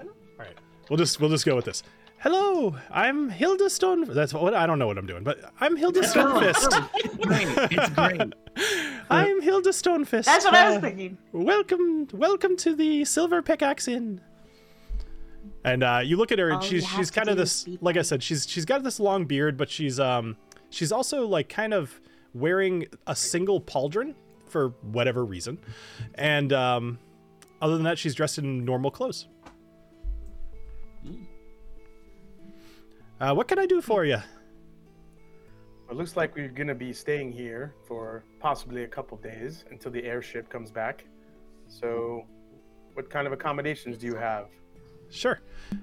All right, we'll just we'll just go with this. Hello, I'm Hilda Stone. That's what I don't know what I'm doing, but I'm Hilda Stonefist. It's great. I'm Hilda Stonefist. That's what uh, I was thinking. Welcome, welcome to the Silver Pickaxe Inn. And uh, you look at her, and oh, she's she's kind of this. Like I said, she's she's got this long beard, but she's um she's also like kind of wearing a single pauldron for whatever reason, and um, other than that, she's dressed in normal clothes. Uh, what can I do for you? It looks like we're gonna be staying here for possibly a couple days until the airship comes back. So, what kind of accommodations do you have? Sure.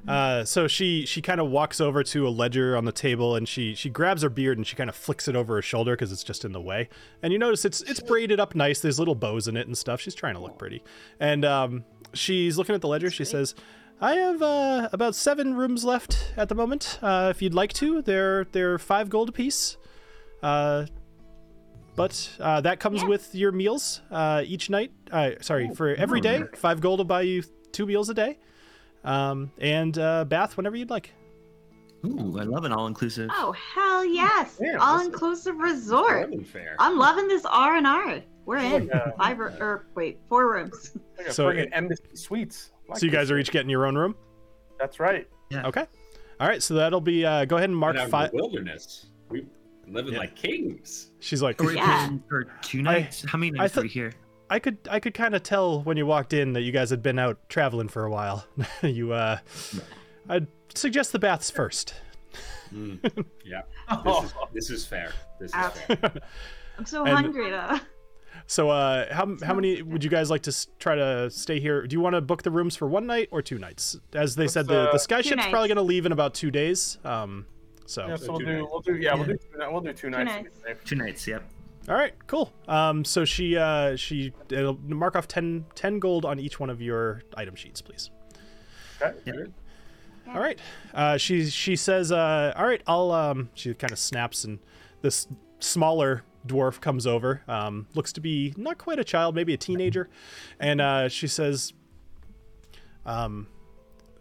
Uh, so she, she kind of walks over to a ledger on the table, and she, she grabs her beard and she kind of flicks it over her shoulder because it's just in the way. And you notice it's it's braided up nice. There's little bows in it and stuff. She's trying to look pretty. And um, she's looking at the ledger. She says, I have uh, about seven rooms left at the moment. Uh, if you'd like to, they're, they're five gold apiece. Uh, but uh, that comes yeah. with your meals uh, each night. Uh, sorry, for every day. Five gold will buy you two meals a day. Um, and uh, bath whenever you'd like. Ooh, I love an all-inclusive. Oh, hell yes. Damn, all-inclusive resort. Fair. I'm loving this R and R. We're in like a, five or, or wait, four rooms. Like so friggin' embassy suites. Like so you guys are each getting your own room? That's right. Yeah. Okay. All right, so that'll be uh, go ahead and mark five. Wilderness. We living yeah. like kings. She's like, we're yeah. in for two nights. I, How many nights th- are we here? I could I could kind of tell when you walked in that you guys had been out traveling for a while. you, uh, I'd suggest the baths first. mm, yeah, oh. this, is, this is fair. This is fair. I'm so and hungry though. So, uh, how how many would you guys like to try to stay here? Do you want to book the rooms for one night or two nights? As they What's said, the, the skyship's probably going to leave in about two days. Um, so, yeah, so we'll, do, we'll do yeah, yeah we'll do two, we'll do two, two nights. nights. Two nights, yep. All right, cool. Um, so she uh, she it'll mark off ten, ten gold on each one of your item sheets, please. Okay. Yeah. All right. Uh, she she says, uh, all right, I'll. Um, she kind of snaps, and this smaller dwarf comes over. Um, looks to be not quite a child, maybe a teenager, and uh, she says, um,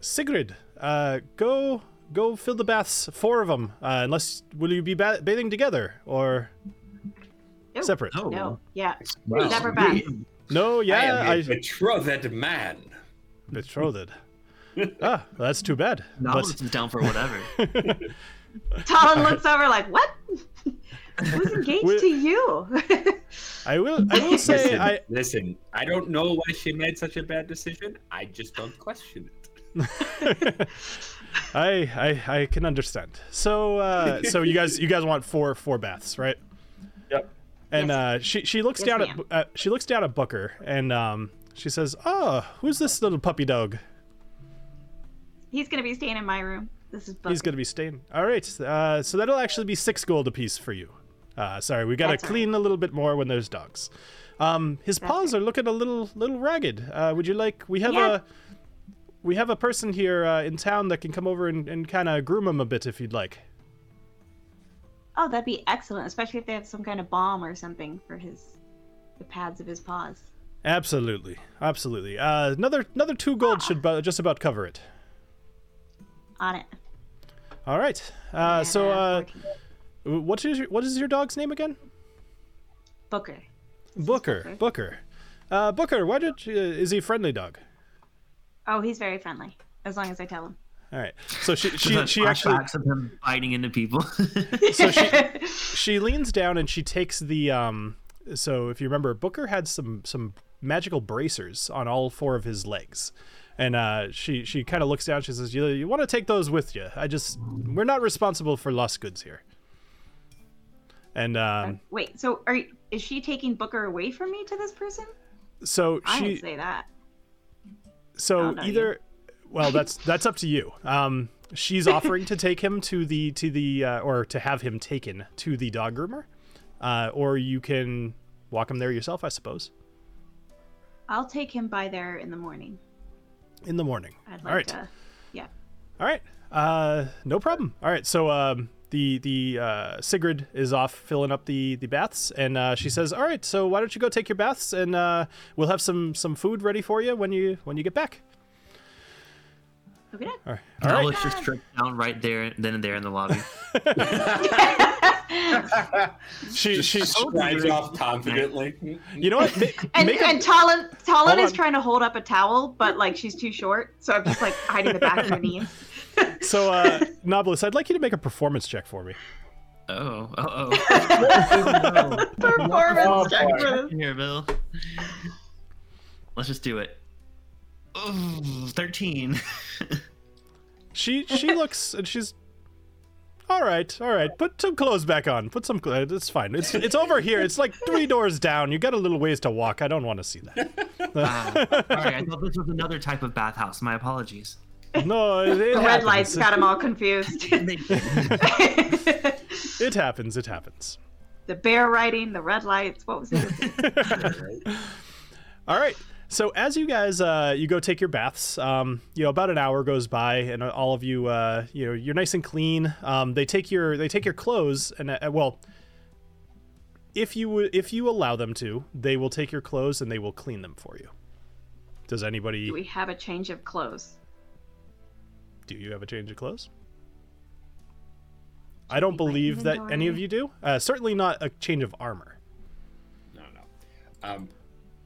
Sigrid, uh, go go fill the baths, four of them. Uh, unless will you be ba- bathing together or? Ew. Separate. Oh. No. Yeah. Wow. Separate baths. No. Yeah. I am a I... betrothed man. Betrothed. Ah, well, that's too bad. No, but... I'm down for whatever. Tallinn looks over like, what? Who's engaged we... to you? I will. I will say. Listen, I listen. I don't know why she made such a bad decision. I just don't question it. I, I I can understand. So uh, so you guys you guys want four four baths, right? Yep. And yes. uh, she she looks yes, down ma'am. at uh, she looks down at Booker, and um, she says, "Oh, who's this little puppy dog?" He's gonna be staying in my room. This is Booker. He's gonna be staying. All right, uh, so that'll actually be six gold apiece for you. Uh, sorry, we gotta That's clean right. a little bit more when there's dogs. Um, his That's paws right. are looking a little little ragged. Uh, would you like? We have yeah. a we have a person here uh, in town that can come over and, and kind of groom him a bit if you'd like. Oh, that'd be excellent, especially if they had some kind of balm or something for his, the pads of his paws. Absolutely, absolutely. Uh, another another two gold ah. should bu- just about cover it. On it. All right. Uh, yeah, so, uh, what is your, what is your dog's name again? Booker. Booker. Booker. Booker. Uh, Booker. Why did you, uh, is he a friendly dog? Oh, he's very friendly, as long as I tell him. All right. So she she she actually of him biting into people. So she she leans down and she takes the um. So if you remember, Booker had some some magical bracers on all four of his legs, and uh, she she kind of looks down. She says, "You you want to take those with you? I just we're not responsible for lost goods here." And um, wait, so are is she taking Booker away from me to this person? So she I didn't say that. So either. You. Well, that's that's up to you. Um, she's offering to take him to the to the uh, or to have him taken to the dog groomer, uh, or you can walk him there yourself, I suppose. I'll take him by there in the morning. In the morning. I'd like All right. To, yeah. All right. Uh, no problem. All right. So um, the the uh, Sigrid is off filling up the the baths, and uh, she says, "All right. So why don't you go take your baths, and uh, we'll have some some food ready for you when you when you get back." Okay. All right. All right. Let's just trip down right there, then and there in the lobby. she she strides off confidently. You know what? Make, and make and a... Tallinn Tallinn is on. Trying to hold up a towel, but like she's too short, so I'm just like hiding the back of her knees. So, uh, Novelist, I'd like you to make a performance check for me. Oh, oh, oh. Performance oh, check for here, Bill. Let's just do it. Oh, thirteen. she she looks and she's all right, all right. Put some clothes back on. Put some clothes. It's fine. It's it's over here. It's like three doors down. You got a little ways to walk. I don't want to see that. Wow. All right, I thought this was another type of bathhouse. My apologies. No, it, it the red lights got them all confused. It happens. It happens. The bear riding, the red lights. What was it? All right. So as you guys, uh, you go take your baths, um, you know, about an hour goes by and all of you, uh, you know, you're nice and clean. Um, they take your, they take your clothes and, uh, well, if you, if you allow them to, they will take your clothes and they will clean them for you. Does anybody... Do we have a change of clothes? Do you have a change of clothes? I don't believe that any of you do. Uh, certainly not a change of armor. No, no. Um...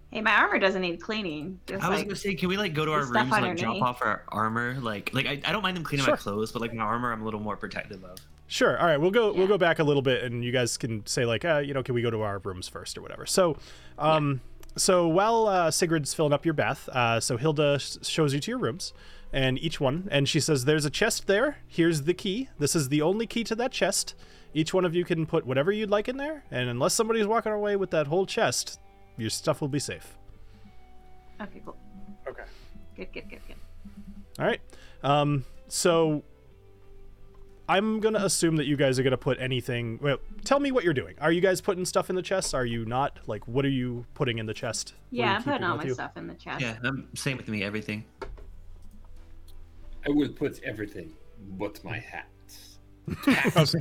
Hey, my armor doesn't need cleaning. Just I was like, gonna say, can we like go to our rooms and like drop off our armor? Like, like I, I don't mind them cleaning sure. my clothes, but like my armor, I'm a little more protective of. Sure. All right, we'll go. Yeah. We'll go back a little bit, and you guys can say like, uh, you know, can we go to our rooms first or whatever? So, um, yeah. so while uh, Sigrid's filling up your bath, uh, so Hilda sh- shows you to your rooms, and each one, and she says, "There's a chest there. Here's the key. This is the only key to that chest. Each one of you can put whatever you'd like in there, and unless somebody's walking away with that whole chest." Your stuff will be safe. Okay, cool. Okay. Good, good, good, good. All right. Um, so I'm going to assume that you guys are going to put anything... Well, tell me what you're doing. Are you guys putting stuff in the chest? Are you not? Like, what are you putting in the chest? Yeah, I'm putting all my you? stuff in the chest. Yeah, um, same with me, everything. I will put everything but my hat. Hats.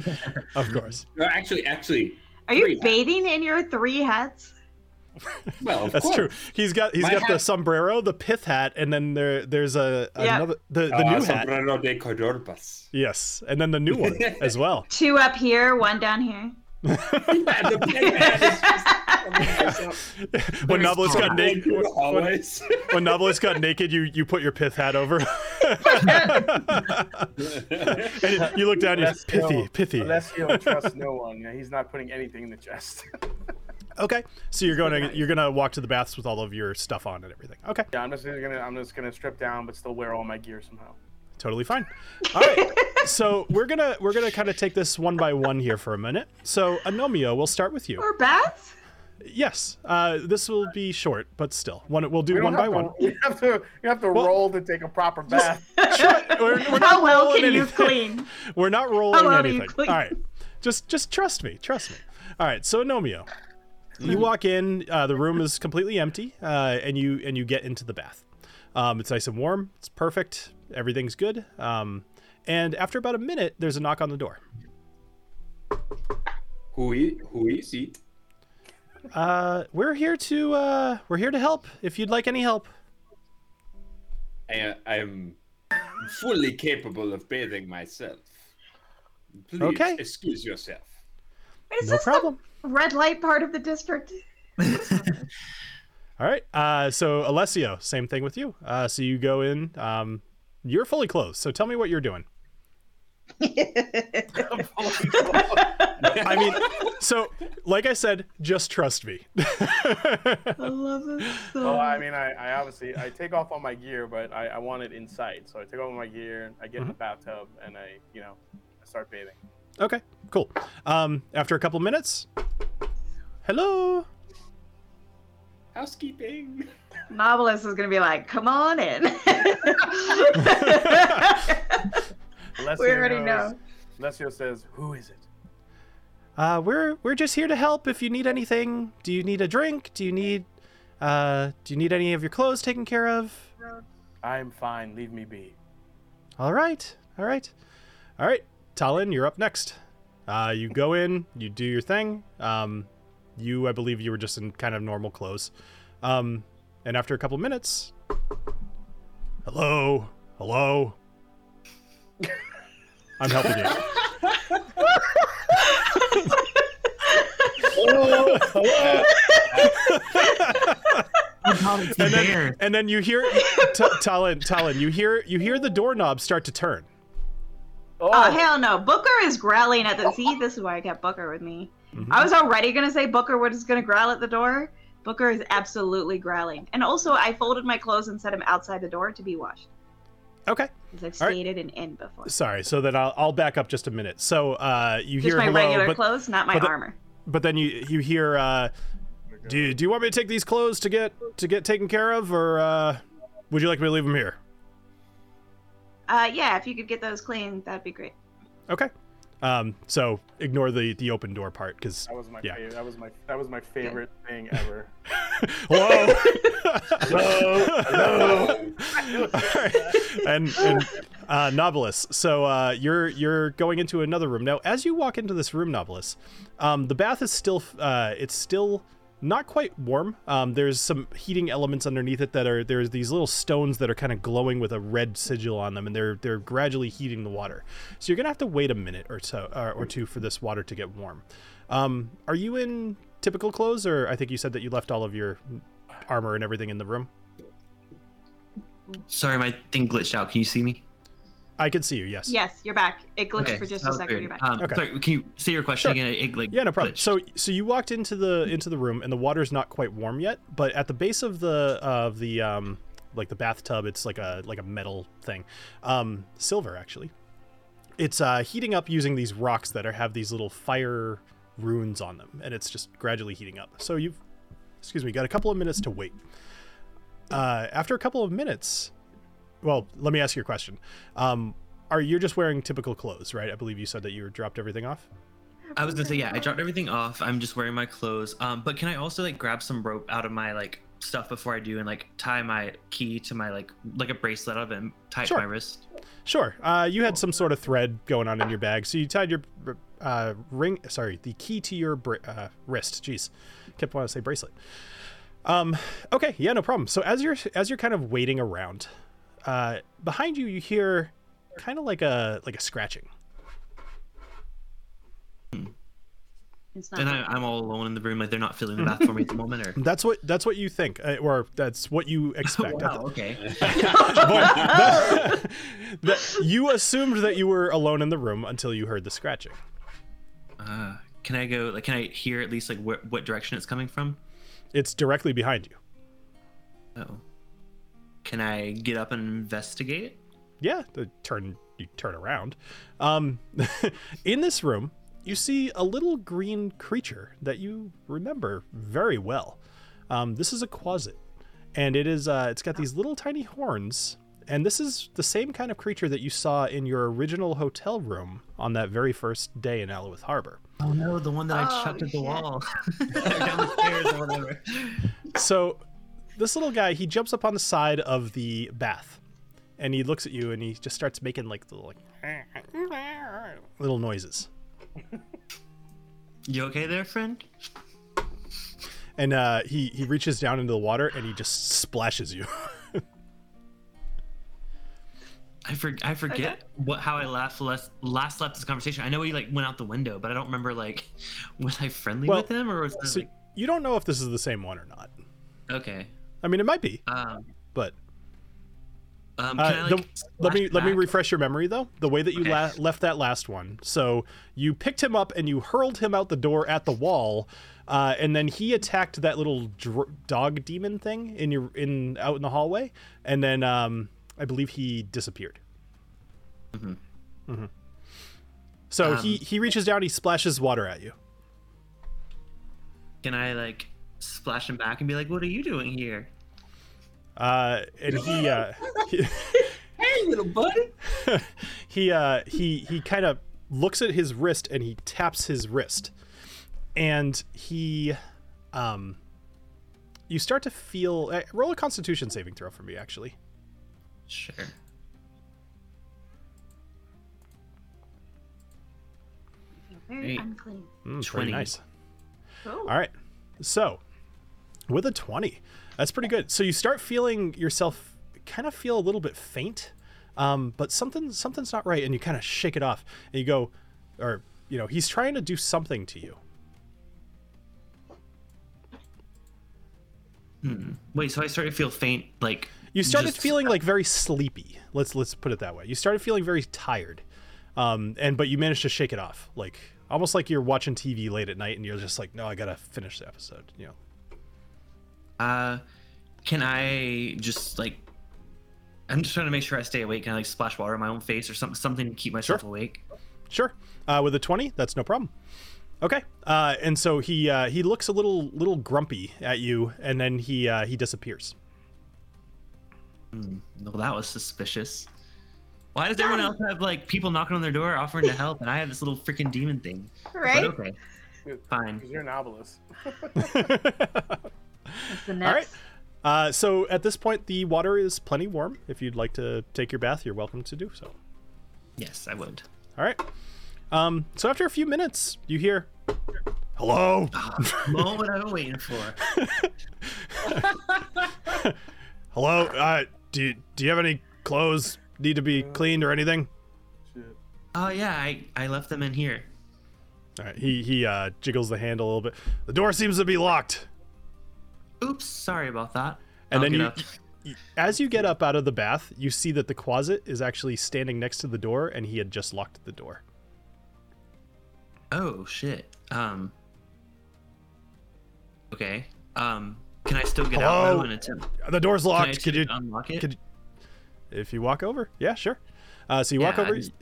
Of course. No, actually, actually... Are you bathing hats. in your three hats? Well, of that's course. true. He's got he's My got hat. the sombrero, the pith hat, and then there there's a yep. another the, the uh, new hat. Sombrero de Cordorbas. Yes, and then the new one as well. Two up here, one down here. The pith hat is just, oh when Novelist got naked, always. when, when Novelist got naked, you you put your pith hat over, and you look down. You're pithy, no, pithy. Unless you don't trust no one, he's not putting anything in the chest. Okay, so you're going to you're going to walk to the baths with all of your stuff on and everything. Okay. Yeah, I'm just going to I'm just going to strip down but still wear all my gear somehow. Totally fine. All right. So, we're going to we're going to kind of take this one by one here for a minute. So, Anomia, we'll start with you. Or baths? Yes. Uh, this will be short, but still. One we'll do we one by to, one. You have to you have to well, roll to take a proper bath. Sure. We're, we're How well can anything. you clean? We're not rolling How well anything. You clean? All right. Just just trust me. Trust me. All right. So, Anomia, you walk in, uh, the room is completely empty, uh, and you and you get into the bath. Um, it's nice and warm. It's perfect. Everything's good. Um, and after about a minute, there's a knock on the door. Who is, who is it? Uh, we're here to uh, we're here to help. If you'd like any help, I, I'm fully capable of bathing myself. Please okay. excuse yourself. Is no problem. The red light part of the district. All right. Uh, so Alessio, same thing with you. Uh, so you go in. Um, you're fully clothed. So tell me what you're doing. I mean, so like I said, just trust me. I love it. So well, I mean, I, I obviously I take off all my gear, but I, I want it inside, so I take off my gear, I get mm-hmm. in the bathtub, and I, you know, I start bathing. Okay, cool. Um, after a couple minutes, hello. Housekeeping. Novelist is gonna be like, "Come on in." Alessio we already knows, know. Alessio says, "Who is it?" Uh, we're we're just here to help. If you need anything, do you need a drink? Do you need, uh, do you need any of your clothes taken care of? I'm fine. Leave me be. All right, all right, all right. Tallinn, you're up next. Uh, you go in, you do your thing. Um, you, I believe, you were just in kind of normal clothes. Um, and after a couple minutes, hello, hello. I'm helping you. Hello, hello. and, then, and then you hear t- Tallinn, Tallinn, you hear you hear the doorknob start to turn. Oh. oh hell no! Booker is growling at the. See, this is why I got Booker with me. Mm-hmm. I was already gonna say Booker was gonna growl at the door. Booker is absolutely growling, and also I folded my clothes and set him outside the door to be washed. Okay. Because I've stated right. an end before. Sorry, so then I'll, I'll back up just a minute. So uh, you just hear hello. Just my regular but, clothes, not my but the, armor. But then you you hear, uh, do you, do you want me to take these clothes to get to get taken care of, or uh, would you like me to leave them here? Uh, yeah, if you could get those clean, that'd be great. Okay. Um, so ignore the, the open door part, because that was my yeah. favorite. That was my that was my favorite Good. thing ever. Hello, hello, hello. Right. And, and uh, Novelist. So uh, you're you're going into another room now. As you walk into this room, Novelist, um, the bath is still uh, it's still not quite warm. Um, there's some heating elements underneath it that are there's these little stones that are kind of glowing with a red sigil on them, and they're they're gradually heating the water. So you're gonna have to wait a minute or so or, or two for this water to get warm. Um, are you in typical clothes, or I think you said that you left all of your armor and everything in the room? Sorry, my thing glitched out. Can you see me? I can see you, yes. Yes, you're back. It glitched okay. for just a second. Weird. You're back. Um, okay. Sorry, can you say your question sure. again? It, like, yeah, no problem. Glitched. So, so you walked into the into the room, and the water's not quite warm yet. But at the base of the of the um like the bathtub, it's like a like a metal thing, um silver actually. It's uh, heating up using these rocks that are, have these little fire runes on them, and it's just gradually heating up. So you've excuse me, got a couple of minutes to wait. Uh, after a couple of minutes. Well, let me ask you a question. Um, are you just wearing typical clothes, right? I believe you said that you dropped everything off. I was gonna say, yeah, I dropped everything off. I'm just wearing my clothes. Um, but can I also like grab some rope out of my like stuff before I do and like tie my key to my like like a bracelet up and tie it sure. to my wrist? Sure. Uh, you had some sort of thread going on in your bag, so you tied your uh, ring. Sorry, the key to your bra- uh, wrist. Jeez, kept wanting to say bracelet. Um, okay, yeah, no problem. So as you're as you're kind of waiting around. Uh, behind you, you hear kind of like a like a scratching. It's not and I, I'm all alone in the room, like they're not filling the bath for me at the moment. Or that's what that's what you think, uh, or that's what you expect. Wow, okay. Boy, that, that you assumed that you were alone in the room until you heard the scratching. Uh, can I go? Like, can I hear at least like wh- what direction it's coming from? It's directly behind you. Oh. Can I get up and investigate it? Yeah, the turn you turn around. Um, in this room, you see a little green creature that you remember very well. Um, this is a Quasit, and it is uh, it's got these little tiny horns. And this is the same kind of creature that you saw in your original hotel room on that very first day in Alowith Harbor. Oh no, the one that I oh, chucked shit. at the wall down the stairs or whatever. So. this little guy, he jumps up on the side of the bath, and he looks at you, and he just starts making like little, like, little noises. You okay there, friend? And uh, he he reaches down into the water, and he just splashes you. I, for, I forget okay. what how I last last last left this conversation. I know he like went out the window, but I don't remember, like, was I friendly well, with him or was so like... You don't know if this is the same one or not. Okay. I mean, it might be. Um, but um, can uh, I, like, the, let me back? let me refresh your memory though. The way that you okay. la- left that last one. So you picked him up and you hurled him out the door at the wall, uh, and then he attacked that little dr- dog demon thing in your in out in the hallway, and then. Um, I believe he disappeared. Mm-hmm. Mm-hmm. So um, he, he reaches down, he splashes water at you. Can I, like, splash him back and be like, what are you doing here? Uh, and he... Uh, he hey, little buddy! he uh, he, he kind of looks at his wrist and he taps his wrist. And he... um, you start to feel... Uh, roll a Constitution saving throw for me, actually. Sure. Very unclean. Mm, twenty. Nice. Oh. All right. So, with a twenty, that's pretty good. So you start feeling yourself kind of feel a little bit faint, um, but something something's not right, and you kind of shake it off, and you go, or you know, he's trying to do something to you. Hmm. Wait. So I start to feel faint, like. You started Just, feeling like very sleepy. Let's let's put it that way. You started feeling very tired, um, and but you managed to shake it off, like almost like you're watching T V late at night and you're just like, no, I gotta finish the episode. You know. Uh, can I just like? I'm just trying to make sure I stay awake. Can I like splash water in my own face or something, something to keep myself sure. awake? Sure. Uh, with a twenty, that's no problem. Okay. Uh, and so he uh, he looks a little little grumpy at you, and then he uh, he disappears. Well, that was suspicious. Why does everyone else have like people knocking on their door offering to help, and I have this little freaking demon thing? Right? But okay, fine. Because you're an obelisk. All right. Uh, so at this point, the water is plenty warm. If you'd like to take your bath, you're welcome to do so. Yes, I would. All right. Um, so after a few minutes, you hear, "Hello." Moment I've been waiting for. Hello, uh, do, do you have any clothes need to be cleaned or anything? Oh, yeah, I, I left them in here. All right, he, he uh, jiggles the handle a little bit. The door seems to be locked. Oops, sorry about that. And I'll then you, as you get up out of the bath, you see that the Quasit is actually standing next to the door, and he had just locked the door. Oh, shit. Um. Okay, um. Can I still get Hello? out? I want to the door's locked. Can, I Can you unlock it? Could, if you walk over, yeah, sure. Uh, so you yeah, walk over, just...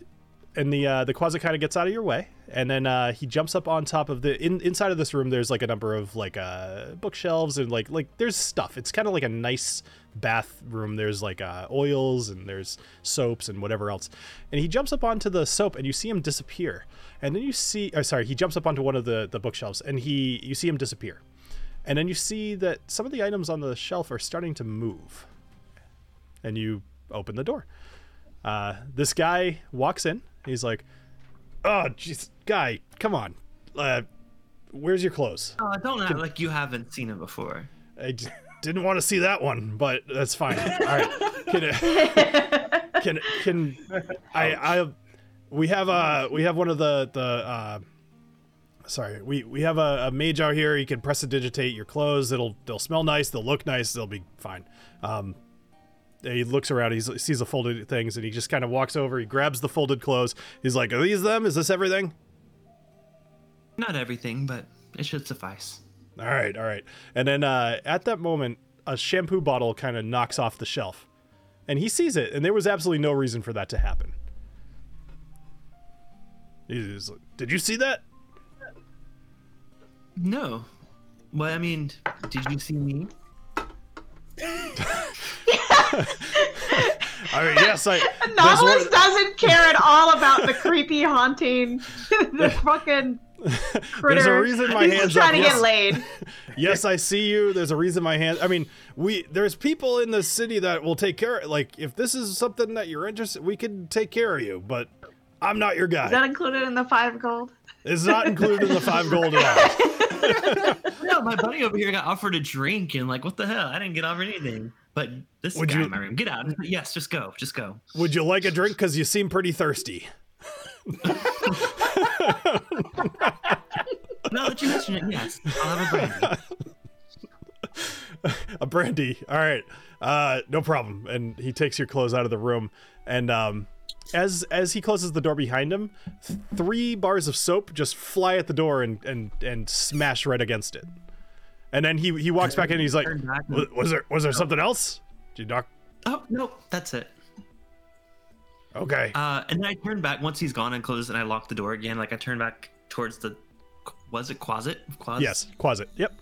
and the uh, the Quasit kind of gets out of your way, and then uh, he jumps up on top of the in, inside of this room. There's like a number of like uh, bookshelves and like like there's stuff. It's kind of like a nice bathroom. There's like uh, oils and there's soaps and whatever else. And he jumps up onto the soap, and you see him disappear. And then you see, oh, sorry, he jumps up onto one of the, the bookshelves, and he you see him disappear. And then you see that some of the items on the shelf are starting to move. And you open the door. Uh, this guy walks in. He's like, oh, jeez, guy, come on. Uh, where's your clothes? Oh, don't act like you haven't seen it before. I d- didn't want to see that one, but that's fine. All right. Can, uh, can, can I, I, we have, uh, we have one of the, the, uh, Sorry, we, we have a, a mage out here. You can press and digitate your clothes. It'll they'll smell nice. They'll look nice. They'll be fine. Um, he looks around. He's, he sees the folded things, and he just kind of walks over. He grabs the folded clothes. He's like, "Are these them? Is this everything?" Not everything, but it should suffice. All right, all right. And then uh, at that moment, a shampoo bottle kind of knocks off the shelf, and he sees it. And there was absolutely no reason for that to happen. He's like, "Did you see that?" No. Well, I mean, did you see me? I mean, yes, I... Novelist doesn't care at all about the creepy, haunting, the fucking... Critter. There's a reason my He's hands trying up. to yes. get laid. Yes, I see you. There's a reason my hands. I mean, we there's people in the city that will take care of. Like, if this is something that you're interested, we can take care of you. But I'm not your guy. Is that included in the five gold? It's not included in the five gold at all. No, my buddy over here got offered a drink, and like, what the hell? I didn't get offered anything. But this would guy you... in my room, get out. Yes, just go, just go. Would you like a drink? Because you seem pretty thirsty. Now that you mention it, yes, I'll have a brandy. A brandy. All right, uh, no problem. And he takes your clothes out of the room. And um, as as he closes the door behind him, th- three bars of soap just fly at the door and and, and smash right against it. And then he, he walks back in. And he's like, was, was there was there something else? Did you knock? Oh no, that's it. Okay. Uh, and then I turn back once he's gone and closed, and I lock the door again. Like I turn back towards the, was it Quasit? Quas? Yes, Quasit. Yep.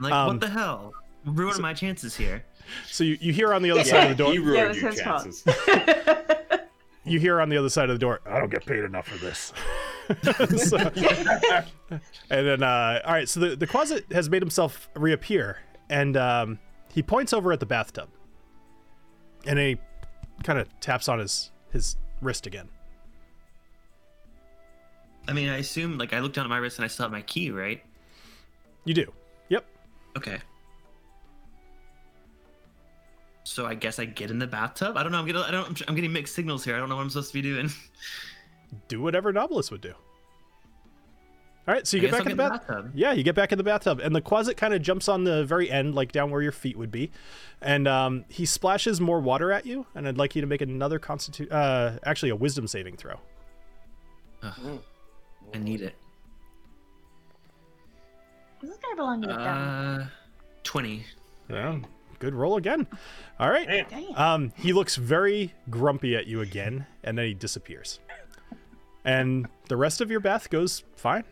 I'm like, um, what the hell? Ruined so, my chances here. So you, you hear on the other side of the door. He ruined yeah, your chances. You hear on the other side of the door. I don't get paid enough for this. So, and then, uh, all right. So the the Quasit has made himself reappear, and um, he points over at the bathtub, and he kind of taps on his. his wrist again. I mean, I assume, like, I looked down at my wrist and I still have my key, right? You do. Yep. Okay. So I guess I get in the bathtub. I don't know. I'm getting, I don't, I'm getting mixed signals here. I don't know what I'm supposed to be doing. Do whatever Novelist would do. All right. So you I get back in the, bath- in the bathtub. Yeah. You get back in the bathtub, and the Quasit kind of jumps on the very end, like down where your feet would be. And um, he splashes more water at you. And I'd like you to make another constitu- uh, actually a wisdom saving throw. Ugh. I need it. Does this guy belong to the guy? Uh, twenty. Yeah. Good roll again. All right. Um, he looks very grumpy at you again. And then he disappears. And the rest of your bath goes fine.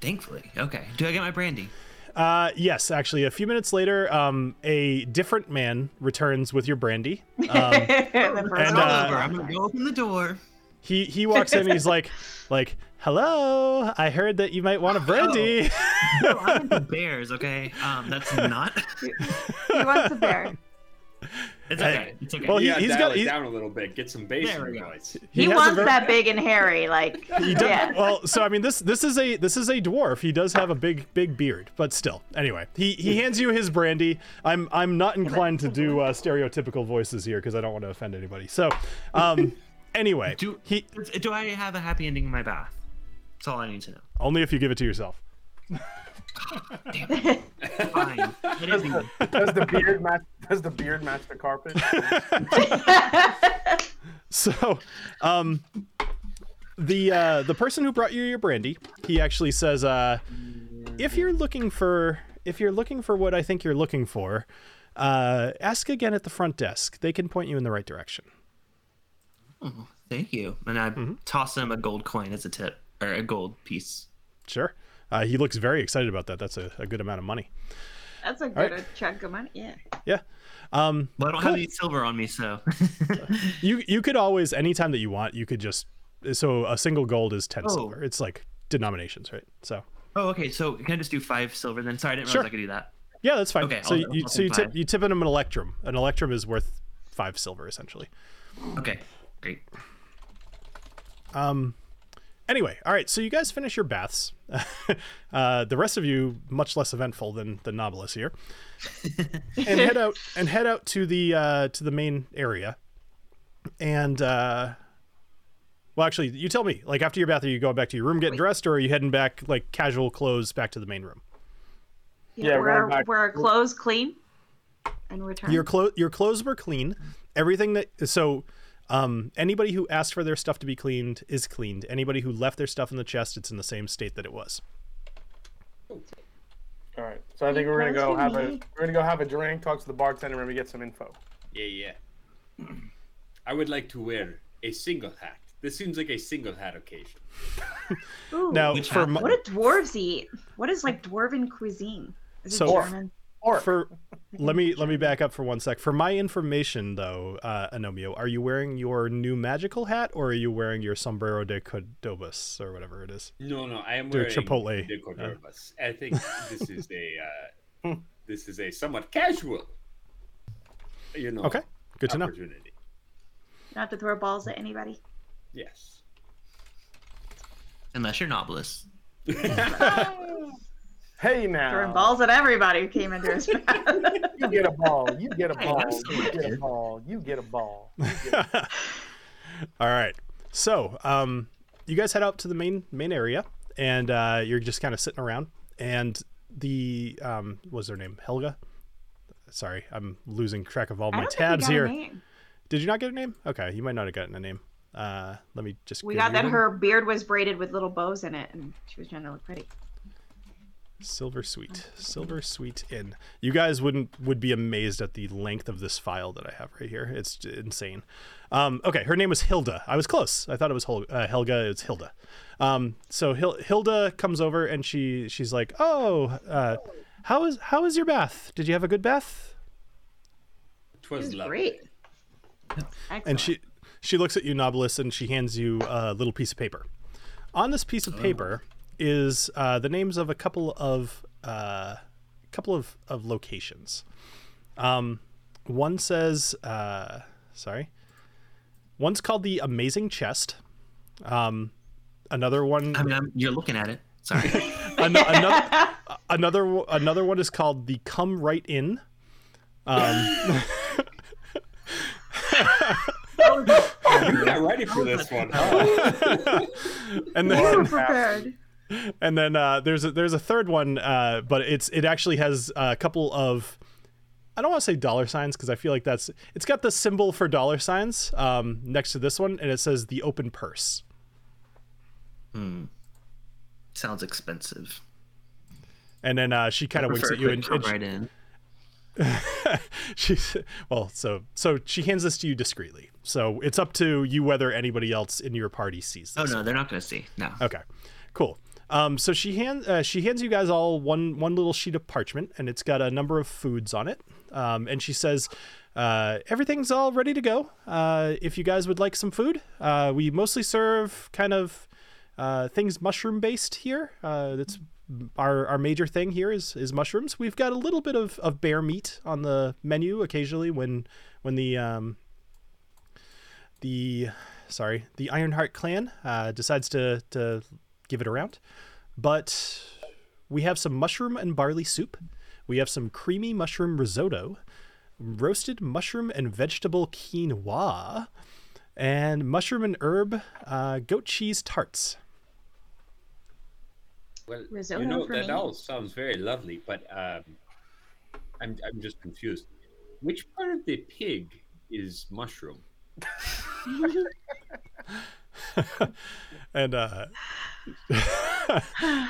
Thankfully. Okay. Do I get my brandy? Uh, yes, actually. A few minutes later, um, a different man returns with your brandy. Um, and, uh, I'm going to go open the door. He he walks in and he's like, like, hello, I heard that you might want a brandy. Oh. No, I want the bears, okay? Um, that's not. He wants a bear. It's okay. It's okay. Well, he, he's got it down a little bit. Get some bass in your voice. He, he wants very... that big and hairy, like. He does, yeah. Well, so I mean, this this is a this is a dwarf. He does have a big big beard, but still. Anyway, he he hands you his brandy. I'm I'm not inclined to do uh, stereotypical voices here because I don't want to offend anybody. So, um, anyway, do he do I have a happy ending in my bath? That's all I need to know. Only if you give it to yourself. Damn it. Fine. Does, the, does the beard match? Does the beard match the carpet? So, um, the uh, the person who brought you your brandy, he actually says, uh, if you're looking for if you're looking for what I think you're looking for, uh, ask again at the front desk. They can point you in the right direction. Oh, thank you. And I mm-hmm. toss him a gold coin as a tip or a gold piece. Sure. Uh, he looks very excited about that. That's a, a good amount of money. That's a good right. chunk of money, yeah. Yeah. Um, but I don't cool. have any silver on me, so. you you could always, anytime that you want, you could just, so a single gold is ten oh. silver. It's like denominations, right? So. Oh, okay. So can I just do five silver then? Sorry, I didn't realize sure. I could do that. Yeah, that's fine. Okay, so I'll, you I'll so you tip, you tip in him an electrum. An electrum is worth five silver, essentially. Okay, great. Um. Anyway, all right, so you guys finish your baths. Uh, the rest of you, much less eventful than the Novelist here, and head out and head out to the uh, to the main area. And uh, well, actually, you tell me. Like after your bath, are you going back to your room, getting Wait. dressed, or are you heading back like casual clothes back to the main room? Yeah, yeah we're we're, we're clothes clean, and return. Your clothes your clothes were clean. Everything that so. Um, anybody who asked for their stuff to be cleaned is cleaned. Anybody who left their stuff in the chest, it's in the same state that it was. All right. So I think we're gonna go have a we're gonna go have a drink, talk to the bartender, and we get some info. Yeah, yeah. I would like to wear a single hat. This seems like a single hat occasion. Ooh, now, for my... what do dwarves eat? What is like dwarven cuisine? Is it so, German? Or for let me let me back up for one sec. For my information, though, uh, Anomio, are you wearing your new magical hat, or are you wearing your sombrero de Cordobas or whatever it is? No, no, I am wearing Chipotle de Cordobas. Yeah. I think this is a uh, this is a somewhat casual, you know. Okay, good to know. Not to throw balls at anybody. Yes. Unless you're Novelist. Hey, now. Throwing balls at everybody who came into his path. You get a ball. You get a ball. You get a ball. You get a ball. You get a ball. All right. So um, you guys head out to the main main area, and uh, you're just kind of sitting around. And the, um, what was her name? Helga? Sorry, I'm losing track of all my tabs here. Did you not get a name? Okay, you might not have gotten a name. Uh, let me just. We got that her beard was braided with little bows in it, and she was trying to look pretty. Silver Suite, Silver Suite Inn. You guys wouldn't would be amazed at the length of this file that I have right here. It's insane. Um, okay, her name was Hilda. I was close. I thought it was Hel- uh, Helga. It's Hilda. Um, so Hil- Hilda comes over and she she's like, "Oh, uh, how is how is your bath? Did you have a good bath?" It was great. Excellent. And she she looks at you, Novelist, and she hands you a little piece of paper. On this piece of paper. Oh. Is uh, the names of a couple of uh, couple of, of locations. Um, one says, uh, sorry, one's called the Amazing Chest. Um, another one. I mean, I'm, you're looking at it. Sorry. an- another, another another one is called the Come Right In. Um, you got ready for this one, huh? And then, we were prepared. And then uh, there's a, there's a third one, uh, but it's it actually has a couple of, I don't want to say dollar signs because I feel like that's it's got the symbol for dollar signs um, next to this one, and it says the Open Purse. Hmm. Sounds expensive. And then uh, she kind of winks at you and, and right she, in. She's well, so so she hands this to you discreetly. So it's up to you whether anybody else in your party sees this. Oh no, they're not going to see. No. Okay. Cool. Um, so she hand, uh, she hands you guys all one one little sheet of parchment, and it's got a number of foods on it. Um, and she says, uh, everything's all ready to go. Uh, if you guys would like some food, uh, we mostly serve kind of uh, things mushroom-based here. Uh, that's our our major thing here is is mushrooms. We've got a little bit of, of bear meat on the menu occasionally when when the um, the sorry the Ironheart clan uh, decides to to give it around, but we have some mushroom and barley soup. We have some creamy mushroom risotto, roasted mushroom and vegetable quinoa, and mushroom and herb uh, goat cheese tarts. Well, risotto you know that me. All sounds very lovely, but um, I'm I'm just confused. Which part of the pig is mushroom? And uh,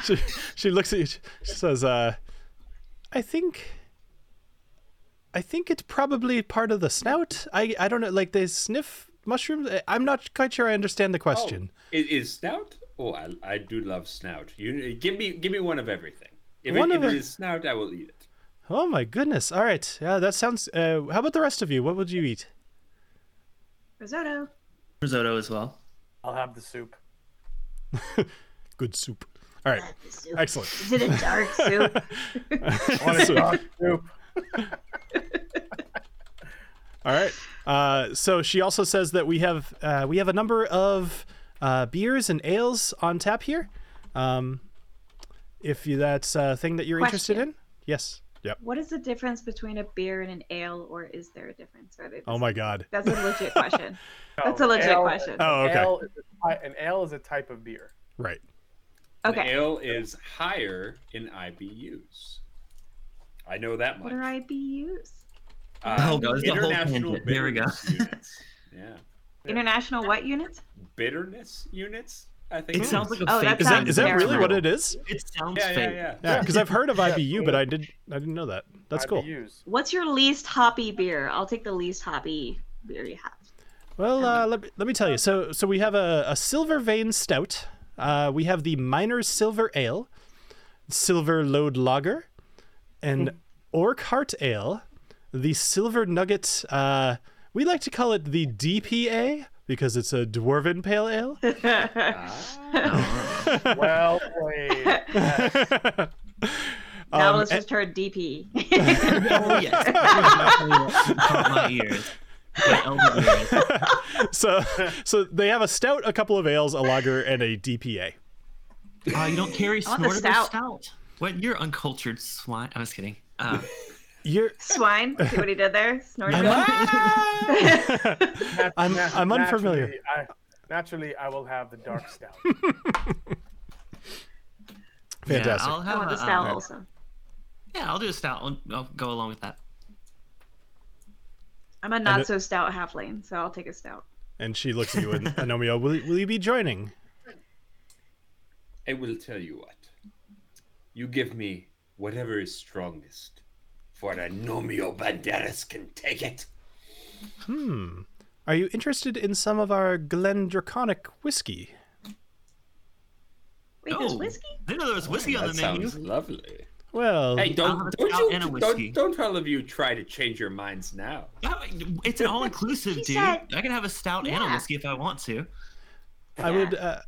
she she looks at you. She says, uh, "I think, I think it's probably part of the snout. I, I don't know. Like they sniff mushrooms. I'm not quite sure. I understand the question. Oh, is, is snout? Oh, I, I do love snout. You give me give me one of everything. If, one it, of if it is snout, I will eat it. Oh my goodness! All right. Yeah, that sounds. Uh, how about the rest of you? What would you eat? Risotto. Risotto as well. I'll have the soup. Good soup. All right. Soup. Excellent. Is it a dark soup? I want a dark soup. All right. Uh, so she also says that we have uh, we have a number of uh, beers and ales on tap here. Um, if you, that's a thing that you're Question. interested in. Yes. Yep. What is the difference between a beer and an ale, or is there a difference? Are they just, oh my god! That's a legit question. No, that's a legit ale, question. Oh, okay. Ale a, an ale is a type of beer. Right. Okay. An ale is higher in I B Us. I know that much. What are I B Us? Uh, oh, no, international. The there we go. Units. Yeah. International what units? Bitterness units. I think it, it sounds is. like a oh, fake. Is that, is that really what it is? It sounds yeah, fake. Yeah, yeah. Because yeah, I've heard of I B U, but I didn't. I didn't know that. That's cool. I B Us. What's your least hoppy beer? I'll take the least hoppy beer you have. Well, uh, let me, let me tell you. So, so we have a, a Silver Vein Stout. Uh, we have the Miner's Silver Ale, Silver Load Lager, and Orc Heart Ale, the Silver Nugget, uh, we like to call it the D P A, because it's a Dwarven Pale Ale. Ah. Well played. Yes. Novelist um, just heard D P. Oh, yes. Caught my ears. so, so they have a stout, a couple of ales, a lager, and a D P A. Uh, you don't carry snorted stout. stout. What? You're uncultured swine. I was kidding. Uh, you're swine. See what he did there? Snorted. I'm, I'm, I'm unfamiliar. Naturally I, naturally, I will have the dark stout. Fantastic. Yeah, I'll have oh, a stout um, also. Yeah, I'll do a stout. I'll, I'll go along with that. I'm a not so stout halfling, so I'll take a stout. And she looks at you and Anomio, will, will you be joining? I will tell you what. You give me whatever is strongest, for Anomio Banderas can take it. Hmm. Are you interested in some of our Glendraconic whiskey? Wait, oh, there's whiskey? I didn't know there was whiskey oh, on the menu. That sounds lovely. Well, hey, don't don't, you, don't don't all of you try to change your minds now. It's an all-inclusive, dude. Said, I can have a stout yeah. and a whiskey if I want to. I yeah. would. Uh,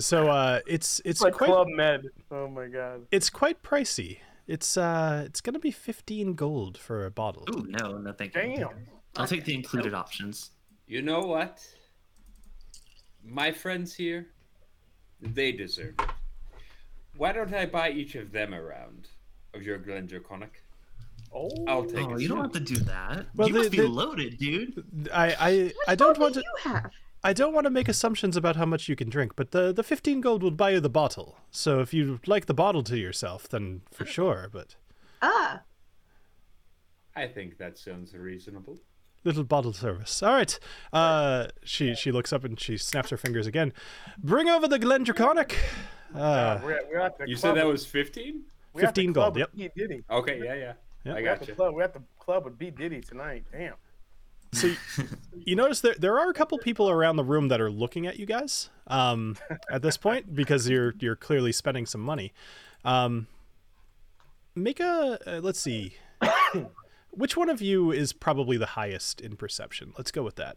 so uh, it's it's like quite, Club Med. Oh my god. It's quite pricey. It's uh, it's gonna be fifteen gold for a bottle. Ooh, no, no, thank Damn. you. Damn. I'll take the included so, options. You know what? My friends here, they deserve it. Why don't I buy each of them around? Of your Glendraconic. Oh, I'll take oh, it. You don't have to do that. Well, you the, must be the, loaded, dude. I, I, I don't want do to. You have? I don't want to make assumptions about how much you can drink, but the, the fifteen gold will buy you the bottle. So if you like the bottle to yourself, then for sure. But ah, I think that sounds reasonable. Little bottle service. All right. Uh, she yeah. she looks up and she snaps her fingers again. Bring over the Glendraconic. Uh, yeah, we're at the you said that was fifteen. Fifteen gold. Yep. B. Diddy. Okay. Yeah. Yeah. Yep. I got gotcha. you. We're at the club with B. Diddy tonight. Damn. So you notice there there are a couple people around the room that are looking at you guys um, at this point because you're you're clearly spending some money. Um, make a uh, let's see, which one of you is probably the highest in perception? Let's go with that.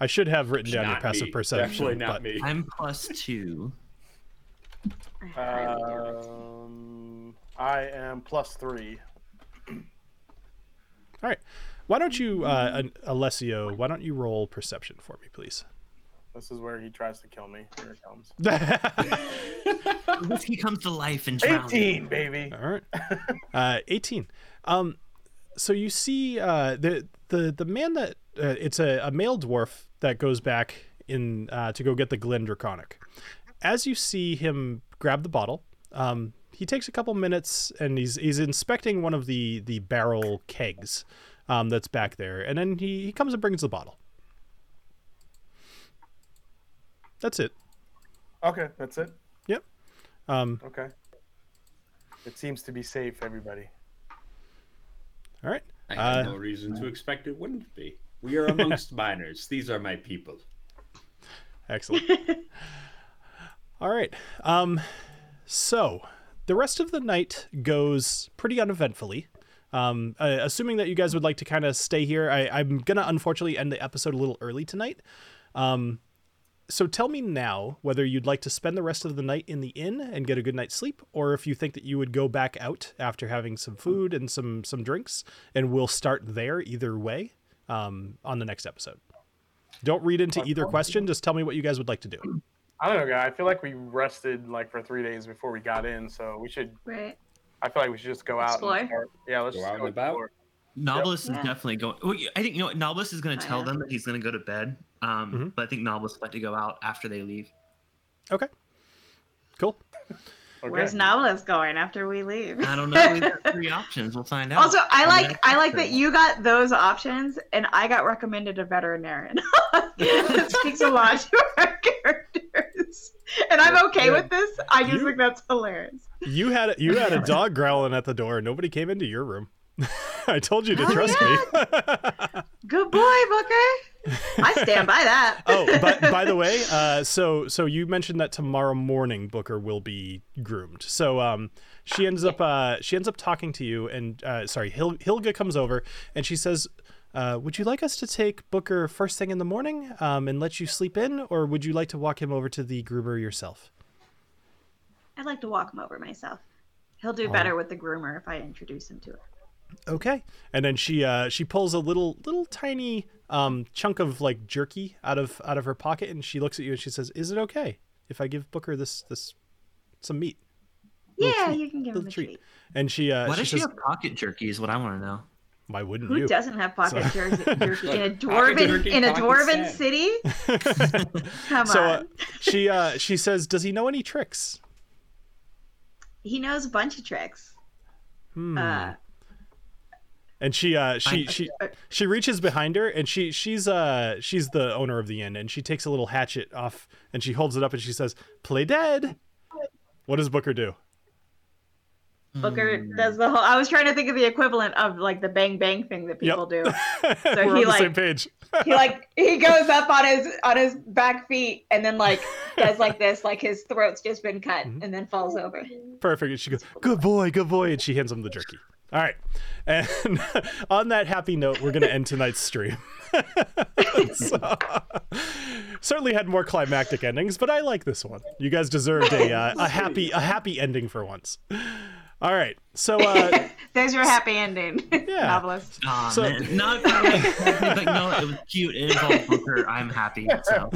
I should have written down not your passive me. perception. Definitely not but... me. I'm plus two. Um, I am plus three. All right. Why don't you, uh, Alessio, why don't you roll perception for me, please? This is where he tries to kill me. Here it comes. Whiskey comes to life and drowns. eighteen, baby. All right. Uh, eighteen. Um, so you see uh, the, the, the man that, uh, it's a, a male dwarf that goes back in uh, to go get the Glendraconic. As you see him grab the bottle, um, he takes a couple minutes and he's he's inspecting one of the, the barrel kegs um, that's back there. And then he, he comes and brings the bottle. That's it. Okay, that's it? Yep. Um, okay. It seems to be safe, everybody. All right. I have uh, no reason to expect it wouldn't be. We are amongst minors. These are my people. Excellent. All right. Um, so the rest of the night goes pretty uneventfully. Um, uh, assuming that you guys would like to kind of stay here, I, I'm going to unfortunately end the episode a little early tonight. Um, so tell me now whether you'd like to spend the rest of the night in the inn and get a good night's sleep, or if you think that you would go back out after having some food and some, some drinks, and we'll start there either way um, on the next episode. Don't read into either question. Just tell me what you guys would like to do. I don't know, guy. I feel like we rested like for three days before we got in, so we should. Right. I feel like we should just go explore. out. And start. Yeah, let's go just out go about. Explore. Novelist yep. is yeah. definitely going. I think you know what Novelist is going to tell them that he's going to go to bed, um, mm-hmm. but I think Novelist is about to go out after they leave. Okay. Cool. Okay. Where's Novelist going after we leave? I don't know. We got three options. We'll find out. Also, I like I like that you got those options, and I got recommended a veterinarian. That speaks a lot to our characters, and I'm okay yeah. with this. I just you, think that's hilarious. You had you had a dog growling at the door. Nobody came into your room. I told you to oh, trust yeah. me. Good boy, Booker. I stand by that. oh, but by the way, uh, so so you mentioned that tomorrow morning Booker will be groomed. So um, she ends up uh, she ends up talking to you, and uh, sorry, Hil- Hilga comes over and she says, uh, "Would you like us to take Booker first thing in the morning um, and let you sleep in, or would you like to walk him over to the groomer yourself?" I'd like to walk him over myself. He'll do better with the groomer if I introduce him to her. Okay. And then she uh, she pulls a little little tiny um, chunk of like jerky out of out of her pocket, and she looks at you and she says, "Is it okay if I give Booker this this some meat?" Yeah, treat, you can give him a treat. treat. And she uh, why does she, she says, have pocket jerky? Is what I want to know. Why wouldn't Who you? Who doesn't have pocket so. jerky in a dwarven in a dwarven city? Come so, on. Uh, she uh, she says, "Does he know any tricks?" He knows a bunch of tricks. Hmm. Uh, and she uh she she she reaches behind her, and she she's uh she's the owner of the inn, and she takes a little hatchet off and she holds it up and she says, "Play dead." What does Booker do? Booker mm. does the whole I was trying to think of the equivalent of like the bang bang thing that people yep. do. So We're he on the like same page. he like he goes up on his on his back feet and then like does like this, like his throat's just been cut, mm-hmm. and then falls over. Perfect. And she goes, "Good boy, good boy," and she hands him the jerky. All right. And on that happy note, we're going to end tonight's stream. so, certainly had more climactic endings, but I like this one. You guys deserved a uh, a happy a happy ending for once. All right. So uh, there's your happy ending. Yeah. Novelist. Oh, so, man. Not like, no, it was cute. It involved Booker. I'm happy. So.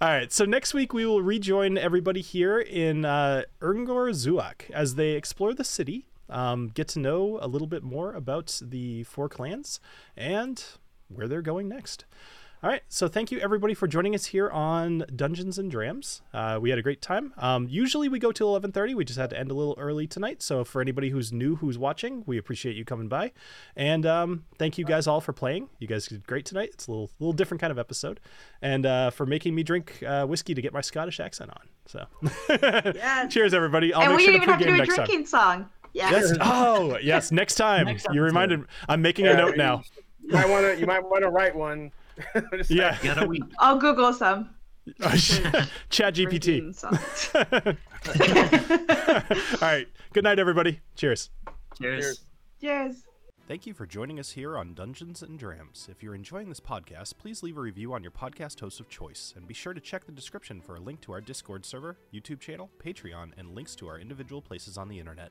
All right. So next week we will rejoin everybody here in uh, Urngor Zuak as they explore the city. Um, get to know a little bit more about the four clans and where they're going next. All right. So thank you, everybody, for joining us here on Dungeons and Drams. Uh, we had a great time. Um, usually we go till eleven thirty. We just had to end a little early tonight. So for anybody who's new, who's watching, we appreciate you coming by. And um, thank you guys all for playing. You guys did great tonight. It's a little, little different kind of episode. And uh, for making me drink uh, whiskey to get my Scottish accent on. So yes. Cheers, everybody. I'll and make we sure didn't to even have to do a drinking time. Song. Yes. yes. Oh, yes. Next time. Next you reminded me. I'm making yeah, a note you, now. You might want to. You might want to write one. yeah. I'll Google some. Chat G P T. All right. Good night, everybody. Cheers. Cheers. Cheers. Thank you for joining us here on Dungeons and Drams. If you're enjoying this podcast, please leave a review on your podcast host of choice, and be sure to check the description for a link to our Discord server, YouTube channel, Patreon, and links to our individual places on the internet.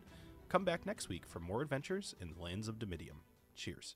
Come back next week for more adventures in the lands of Dimidium. Cheers.